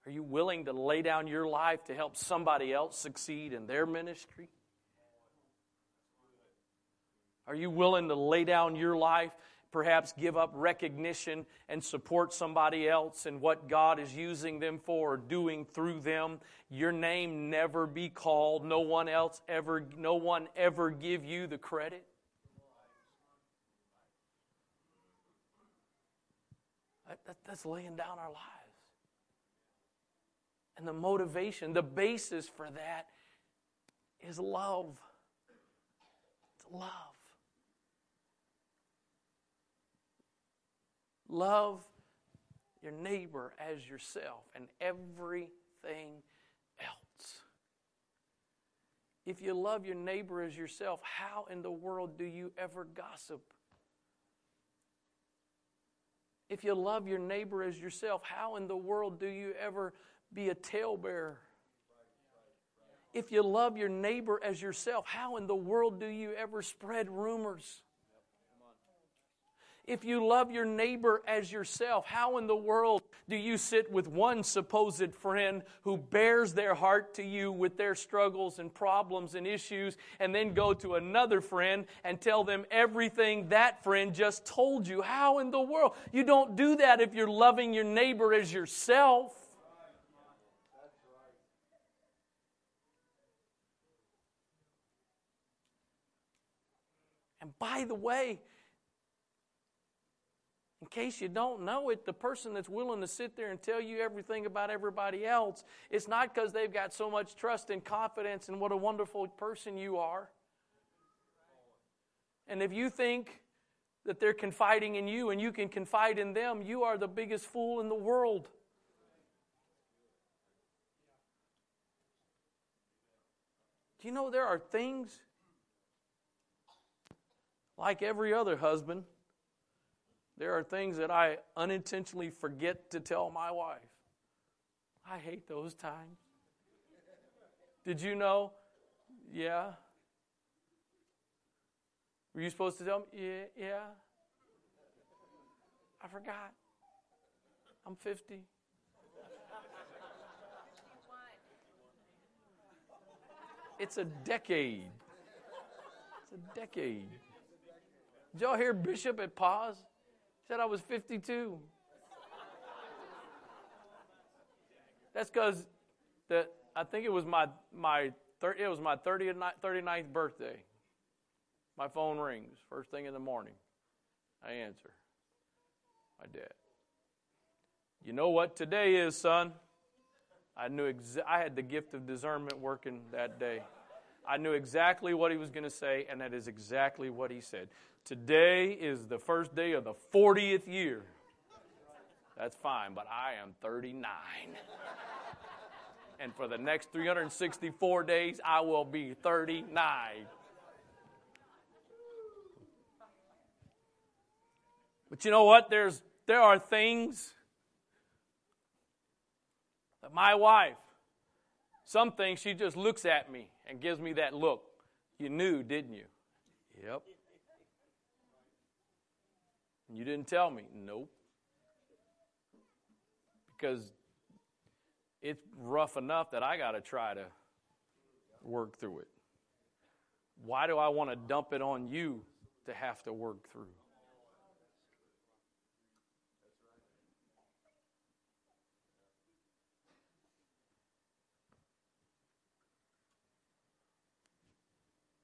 Are you willing to lay down your life to help somebody else succeed in their ministry? Are you willing to lay down your life, perhaps give up recognition and support somebody else in what God is using them for or doing through them? Your name never be called. No one ever give you the credit. That's laying down our lives. And the motivation, the basis for that is love. It's love. Love your neighbor as yourself and everything else. If you love your neighbor as yourself, how in the world do you ever gossip? If you love your neighbor as yourself, how in the world do you ever be a talebearer? If you love your neighbor as yourself, how in the world do you ever spread rumors? If you love your neighbor as yourself, how in the world do you sit with one supposed friend who bears their heart to you with their struggles and problems and issues, and then go to another friend and tell them everything that friend just told you? How in the world? You don't do that if you're loving your neighbor as yourself. And by the way, in case you don't know it, the person that's willing to sit there and tell you everything about everybody else, it's not because they've got so much trust and confidence in what a wonderful person you are. And if you think that they're confiding in you and you can confide in them, you are the biggest fool in the world. Do you know there are things, like every other husband, there are things that I unintentionally forget to tell my wife. I hate those times. Did you know? Yeah. Were you supposed to tell me? Yeah. I forgot. I'm 50. It's a decade. Did y'all hear Bishop at Paz? He said I was 52. That's because I think it was my 39th birthday. My phone rings first thing in the morning. I answer. My dad. You know what today is, son? I knew I had the gift of discernment working that day. I knew exactly what he was going to say, and that is exactly what he said. Today is the first day of the 40th year. That's fine, but I am 39. And for the next 364 days, I will be 39. But you know what? There are things that my wife, some things she just looks at me and gives me that look. You knew, didn't you? Yep. You didn't tell me. Nope. Because it's rough enough that I got to try to work through it. Why do I want to dump it on you to have to work through?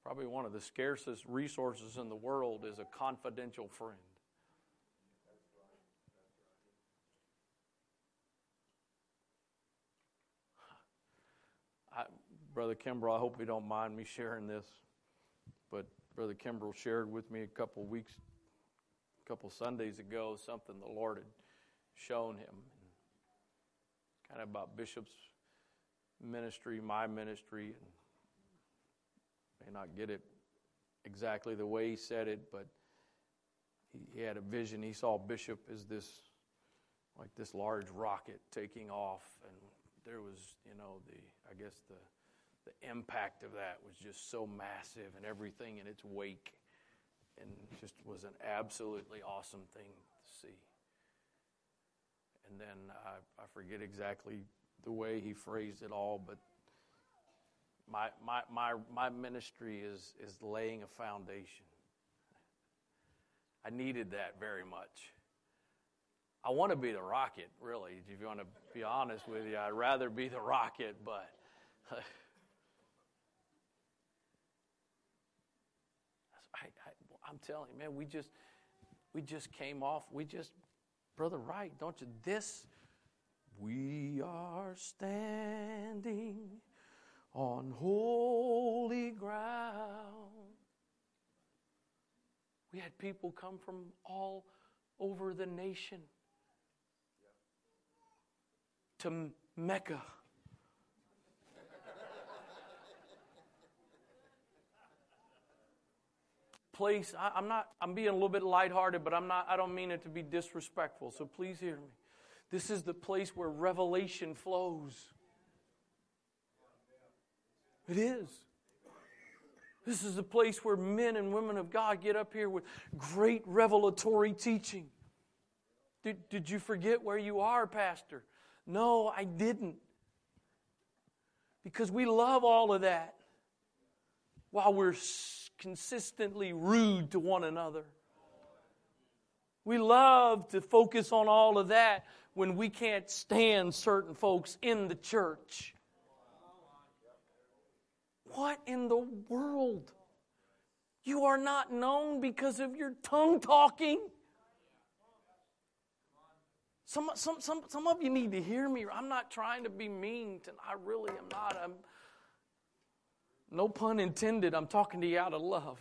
Probably one of the scarcest resources in the world is a confidential friend. Brother Kimbrell, I hope you don't mind me sharing this, but Brother Kimbrell shared with me a couple Sundays ago, something the Lord had shown him, kind of about Bishop's ministry, my ministry, and may not get it exactly the way he said it, but he had a vision. He saw Bishop as this large rocket taking off, and there was, the impact of that was just so massive, and everything in its wake, and just was an absolutely awesome thing to see. And then I forget exactly the way he phrased it all, but my ministry is laying a foundation. I needed that very much. I want to be the rocket, really. If you want to be honest with you, I'd rather be the rocket, but I'm telling you, man, we just came off. Brother Wright, don't you? We are standing on holy ground. We had people come from all over the nation to Mecca. Place, I'm being a little bit lighthearted, but I don't mean it to be disrespectful, so please hear me. This is the place where revelation flows. It is. This is the place where men and women of God get up here with great revelatory teaching. Did you forget where you are, Pastor? No, I didn't. Because we love all of that while we're consistently rude to one another. We love to focus on all of that when we can't stand certain folks in the church. What in the world? You are not known because of your tongue talking. Some of you need to hear me. I'm not trying to be mean. I really am not. No pun intended. I'm talking to you out of love.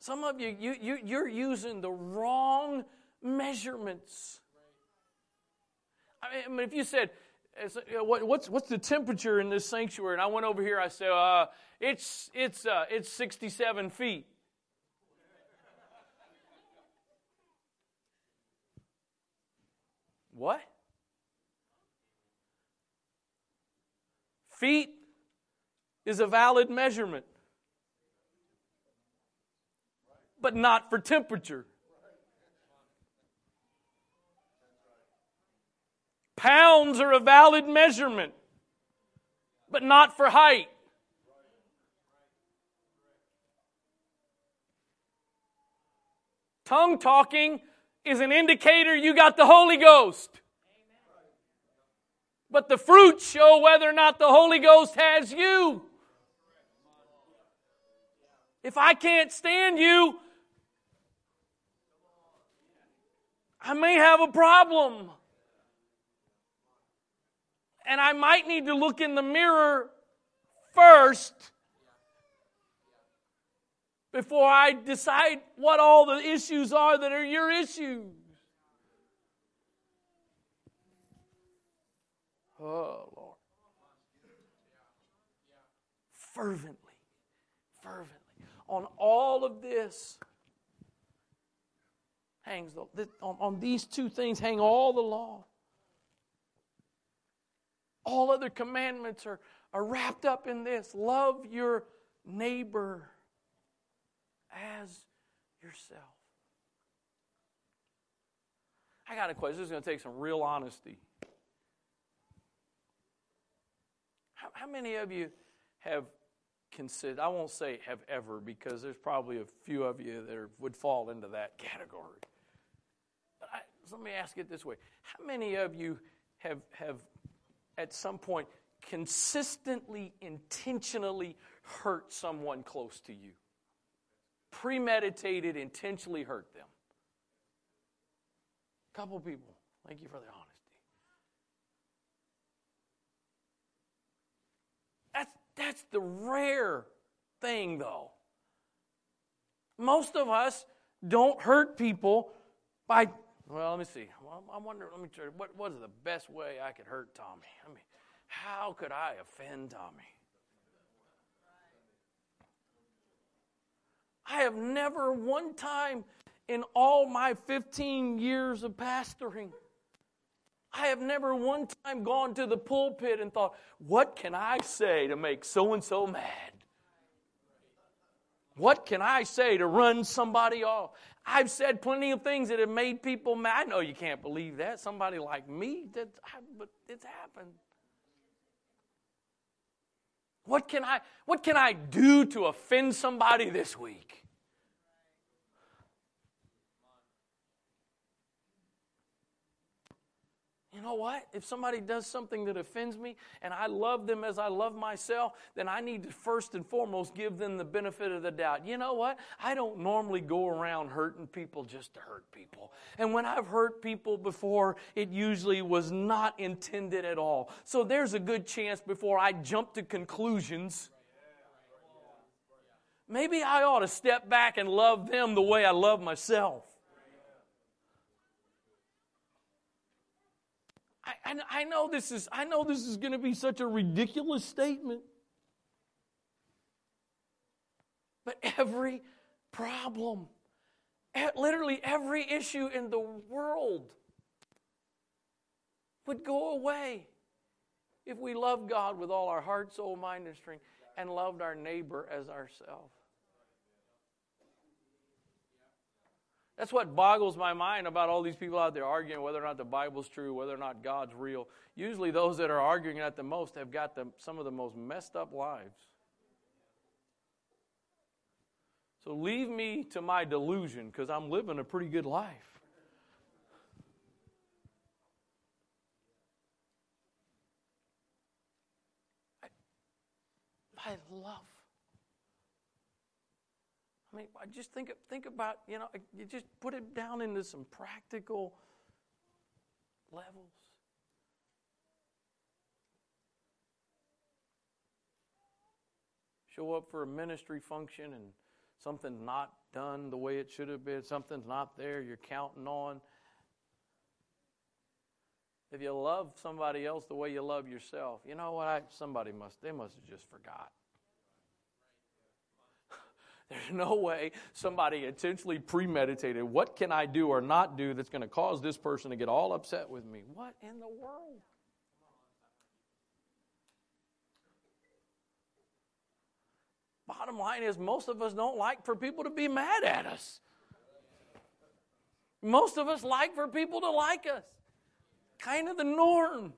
Some of you, you're using the wrong measurements. I mean, if you said, what's the temperature in this sanctuary? And I went over here, I said, it's 67 feet. What? Feet is a valid measurement, but not for temperature. Pounds are a valid measurement, but not for height. Tongue talking is an indicator you got the Holy Ghost. But the fruits show whether or not the Holy Ghost has you. If I can't stand you, I may have a problem. And I might need to look in the mirror first before I decide what all the issues are that are your issues. Oh, Lord. Fervently. On all of this hangs on these two things hang all the law. All other commandments are wrapped up in this. Love your neighbor as yourself. I got a question. This is going to take some real honesty. How many of you have considered, I won't say have ever, because there's probably a few of you that would fall into that category. But let me ask it this way. How many of you have at some point consistently, intentionally hurt someone close to you? Premeditated, intentionally hurt them. A couple people. Thank you for the honesty. That's the rare thing, though. Most of us don't hurt people by, well, let me see. I wonder, let me try. What is the best way I could hurt Tommy? I mean, how could I offend Tommy? I have never one time in all my 15 years of pastoring, I have never one time gone to the pulpit and thought, what can I say to make so-and-so mad? What can I say to run somebody off? I've said plenty of things that have made people mad. I know you can't believe that. Somebody like me, but it's happened. What can I do to offend somebody this week? You know what? If somebody does something that offends me and I love them as I love myself, then I need to first and foremost give them the benefit of the doubt. You know what? I don't normally go around hurting people just to hurt people. And when I've hurt people before, it usually was not intended at all. So there's a good chance before I jump to conclusions, maybe I ought to step back and love them the way I love myself. I know this is going to be such a ridiculous statement. But every problem, literally every issue in the world would go away if we love God with all our heart, soul, mind, and strength and loved our neighbor as ourselves. That's what boggles my mind about all these people out there arguing whether or not the Bible's true, whether or not God's real. Usually those that are arguing at the most have got some of the most messed up lives. So leave me to my delusion, because I'm living a pretty good life. I love. I mean, I just think about, you know, you just put it down into some practical levels. Show up for a ministry function and something's not done the way it should have been. Something's not there you're counting on. If you love somebody else the way you love yourself, you know what? They must have just forgot. There's no way somebody intentionally premeditated, what can I do or not do that's going to cause this person to get all upset with me? What in the world? Bottom line is, most of us don't like for people to be mad at us. Most of us like for people to like us. Kind of the norm.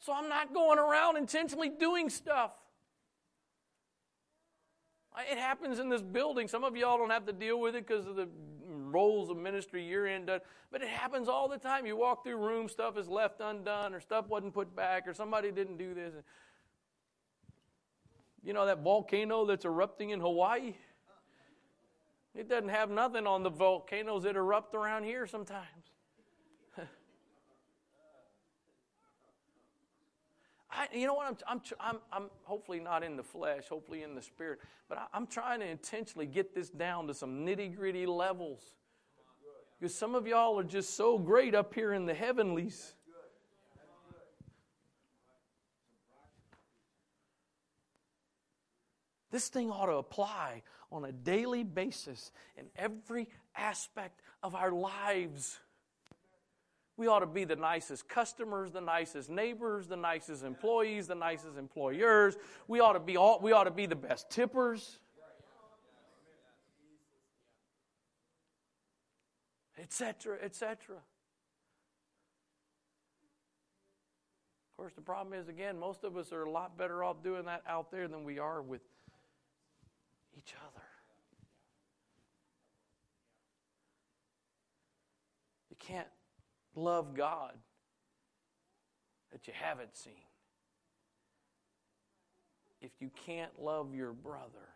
So I'm not going around intentionally doing stuff. It happens in this building. Some of y'all don't have to deal with it because of the roles of ministry you're in, but it happens all the time. You walk through rooms, stuff is left undone, or stuff wasn't put back, or somebody didn't do this. You know that volcano that's erupting in Hawaii? It doesn't have nothing on the volcanoes that erupt around here sometimes. You know what? I'm hopefully not in the flesh, hopefully in the spirit, but I'm trying to intentionally get this down to some nitty-gritty levels, because some of y'all are just so great up here in the heavenlies. This thing ought to apply on a daily basis in every aspect of our lives. We ought to be the nicest customers, the nicest neighbors, the nicest employees, the nicest employers. We ought to be the best tippers. Et cetera, et cetera. Of course, the problem is, again, most of us are a lot better off doing that out there than we are with each other. You can't love God that you haven't seen if you can't love your brother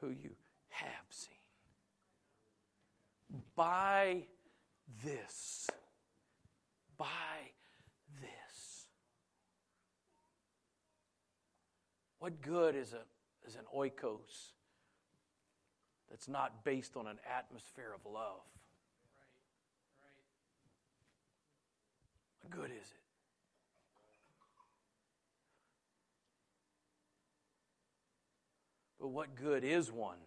who you have seen. By this. What good is an oikos that's not based on an atmosphere of love? Good is it? But what good is one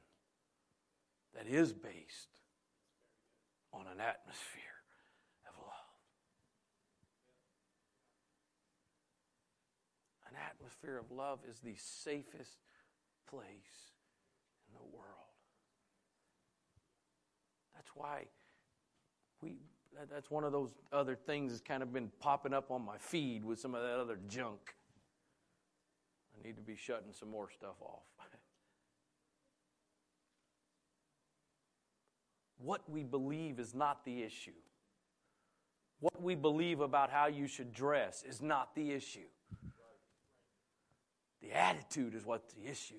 that is based on an atmosphere of love? An atmosphere of love is the safest place in the world. That's why that's one of those other things that's kind of been popping up on my feed with some of that other junk. I need to be shutting some more stuff off. What we believe is not the issue. What we believe about how you should dress is not the issue. The attitude is what's the issue.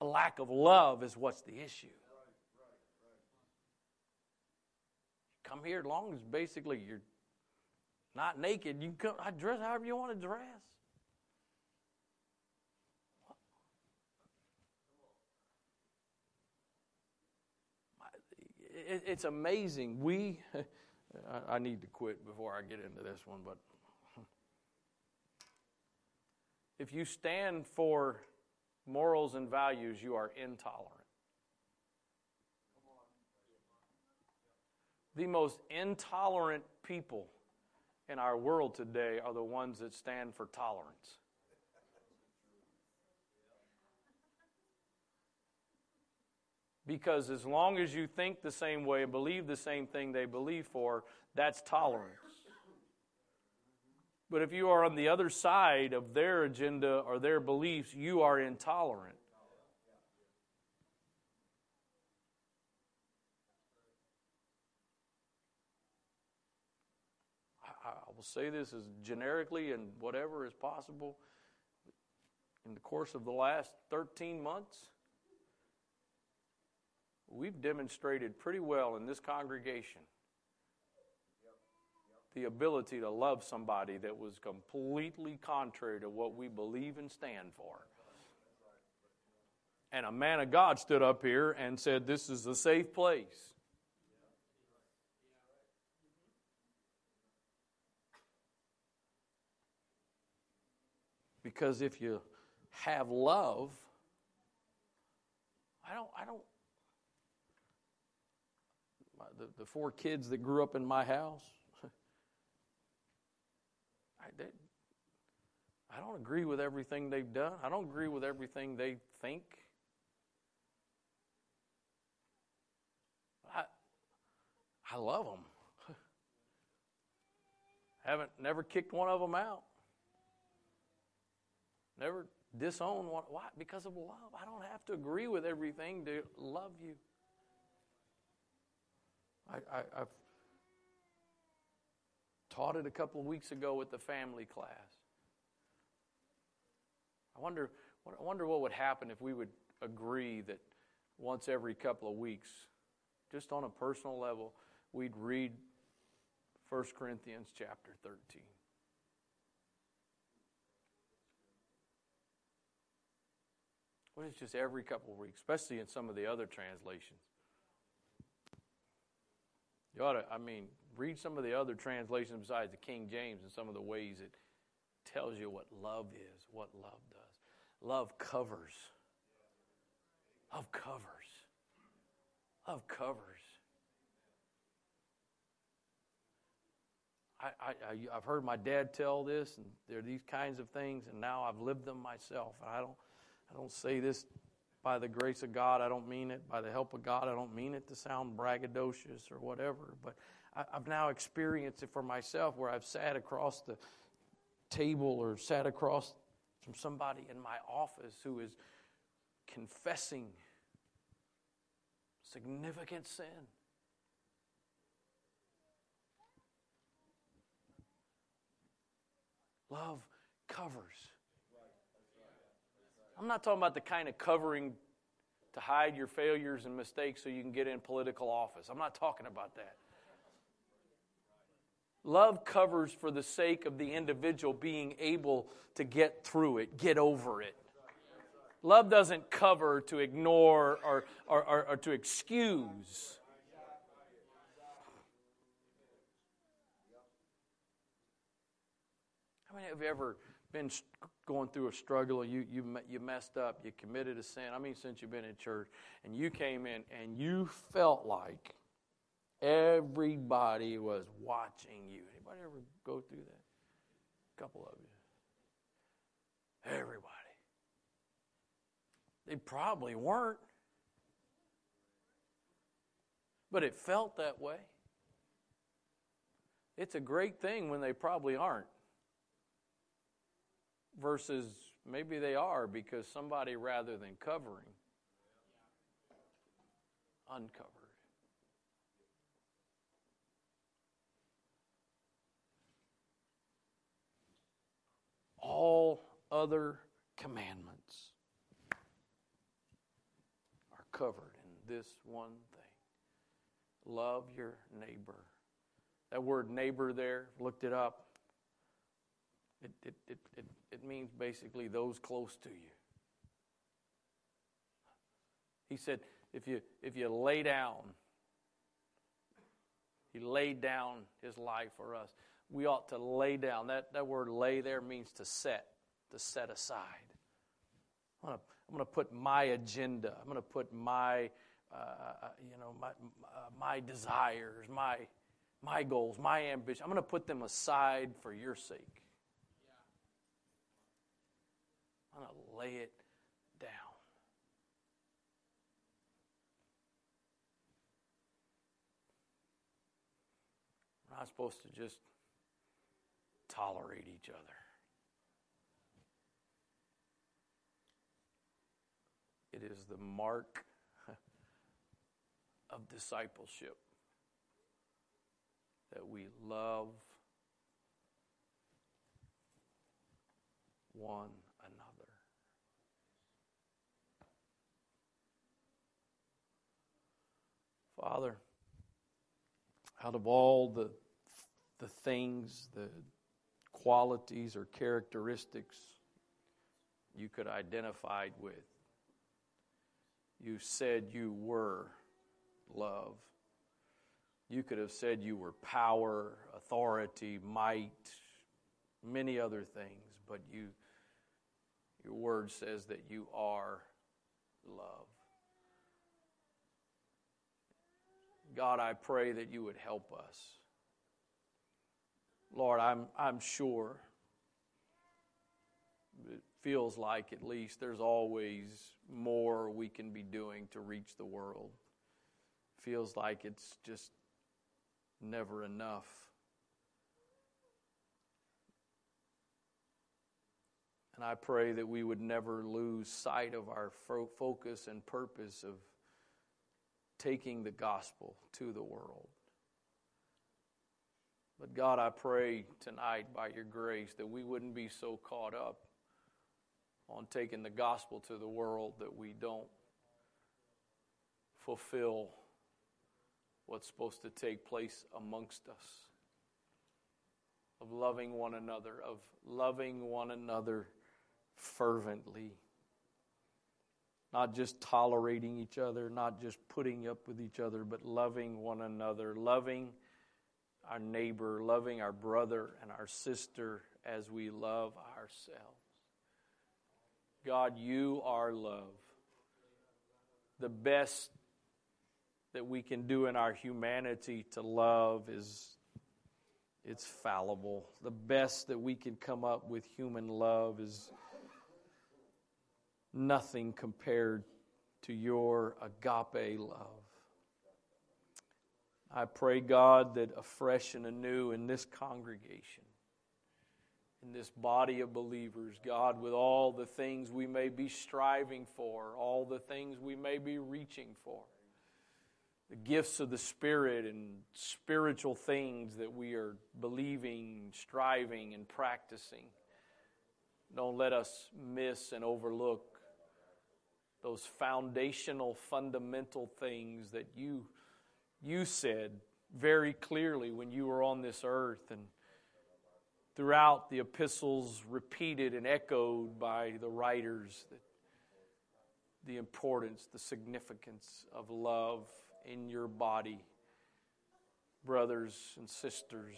A lack of love is what's the issue. Come here, as long as basically you're not naked, you can come, dress however you want to dress. It's amazing. I need to quit before I get into this one, but if you stand for morals and values, you are intolerant. The most intolerant people in our world today are the ones that stand for tolerance. Because as long as you think the same way and believe the same thing they believe for, that's tolerance. But if you are on the other side of their agenda or their beliefs, you are intolerant. I will say this as generically and whatever is possible. In the course of the last 13 months, we've demonstrated pretty well in this congregation the ability to love somebody that was completely contrary to what we believe and stand for. And a man of God stood up here and said, "This is a safe place." Because if you have love, the four kids that grew up in my house, I don't agree with everything they've done. I don't agree with everything they think. I love them. Never kicked one of them out. Never disowned one. Why? Because of love. I don't have to agree with everything to love you. I've taught it a couple of weeks ago with the family class. I wonder what would happen if we would agree that once every couple of weeks, just on a personal level, we'd read 1 Corinthians chapter 13. Well, it's just every couple of weeks, especially in some of the other translations. You ought to, read some of the other translations besides the King James and some of the ways it tells you what love is, what love does. Love covers. Love covers. Love covers. I've heard my dad tell this, and there are these kinds of things, and now I've lived them myself. And I don't say this by the grace of God. I don't mean it. By the help of God, I don't mean it to sound braggadocious or whatever. But I've now experienced it for myself where I've sat across the table or sat across from somebody in my office who is confessing significant sin. Love covers. I'm not talking about the kind of covering to hide your failures and mistakes so you can get in political office. I'm not talking about that. Love covers for the sake of the individual being able to get through it, get over it. Love doesn't cover to ignore or to excuse. How many of you ever been going through a struggle, you messed up, you committed a sin, since you've been in church, and you came in and you felt like everybody was watching you? Anybody ever go through that? A couple of you. Everybody. They probably weren't. But it felt that way. It's a great thing when they probably aren't. Versus maybe they are because somebody, rather than covering, uncovered. All other commandments are covered in this one thing. Love your neighbor. That word neighbor there, looked it up. It means basically those close to you. He said, if you lay down, he laid down his life for us. We ought to lay down. That word lay there means to set aside. I'm going to put my agenda. I'm going to put my desires, my my goals, my ambition. I'm going to put them aside for your sake. I'm going to lay it down. We're not supposed to just tolerate each other. It is the mark of discipleship that we love one another. Father, out of all the things, the qualities or characteristics you could identify with, you said you were love. You could have said you were power, authority, might, many other things, but you, your word says that you are love. God, I pray that you would help us. Lord, I'm sure it feels like at least there's always more we can be doing to reach the world. Feels like it's just never enough. And I pray that we would never lose sight of our focus and purpose of taking the gospel to the world. But God, I pray tonight by your grace that we wouldn't be so caught up on taking the gospel to the world that we don't fulfill what's supposed to take place amongst us, of loving one another, of loving one another fervently, not just tolerating each other, not just putting up with each other, but loving one another, loving our neighbor, loving our brother and our sister as we love ourselves. God, you are love. The best that we can do in our humanity to love is, it's fallible. The best that we can come up with human love is nothing compared to your agape love. I pray, God, that afresh and anew in this congregation, in this body of believers, God, with all the things we may be striving for, all the things we may be reaching for, the gifts of the Spirit and spiritual things that we are believing, striving, and practicing. Don't let us miss and overlook those foundational, fundamental things that you said very clearly when you were on this earth, and throughout the epistles repeated and echoed by the writers, that the importance, the significance of love in your body. Brothers and sisters,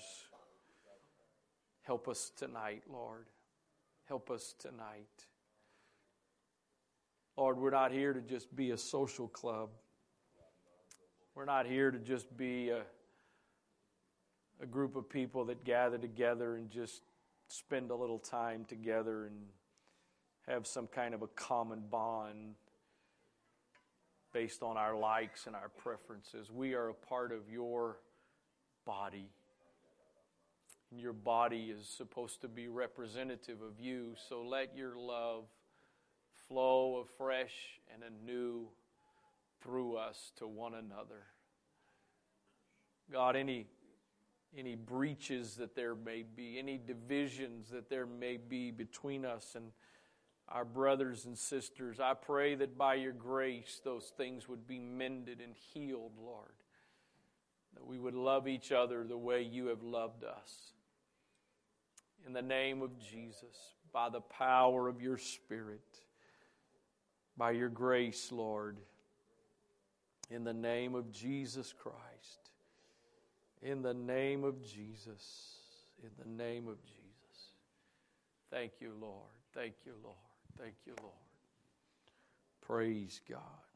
help us tonight, Lord. Help us tonight. Lord, we're not here to just be a social club. We're not here to just be a group of people that gather together and just spend a little time together and have some kind of a common bond based on our likes and our preferences. We are a part of your body. And your body is supposed to be representative of you, so let your love flow afresh and anew through us to one another. God, any breaches that there may be, any divisions that there may be between us and our brothers and sisters, I pray that by your grace those things would be mended and healed, Lord. That we would love each other the way you have loved us. In the name of Jesus, by the power of your Spirit, by your grace, Lord, in the name of Jesus Christ, in the name of Jesus, in the name of Jesus. Thank you, Lord. Thank you, Lord. Thank you, Lord. Praise God.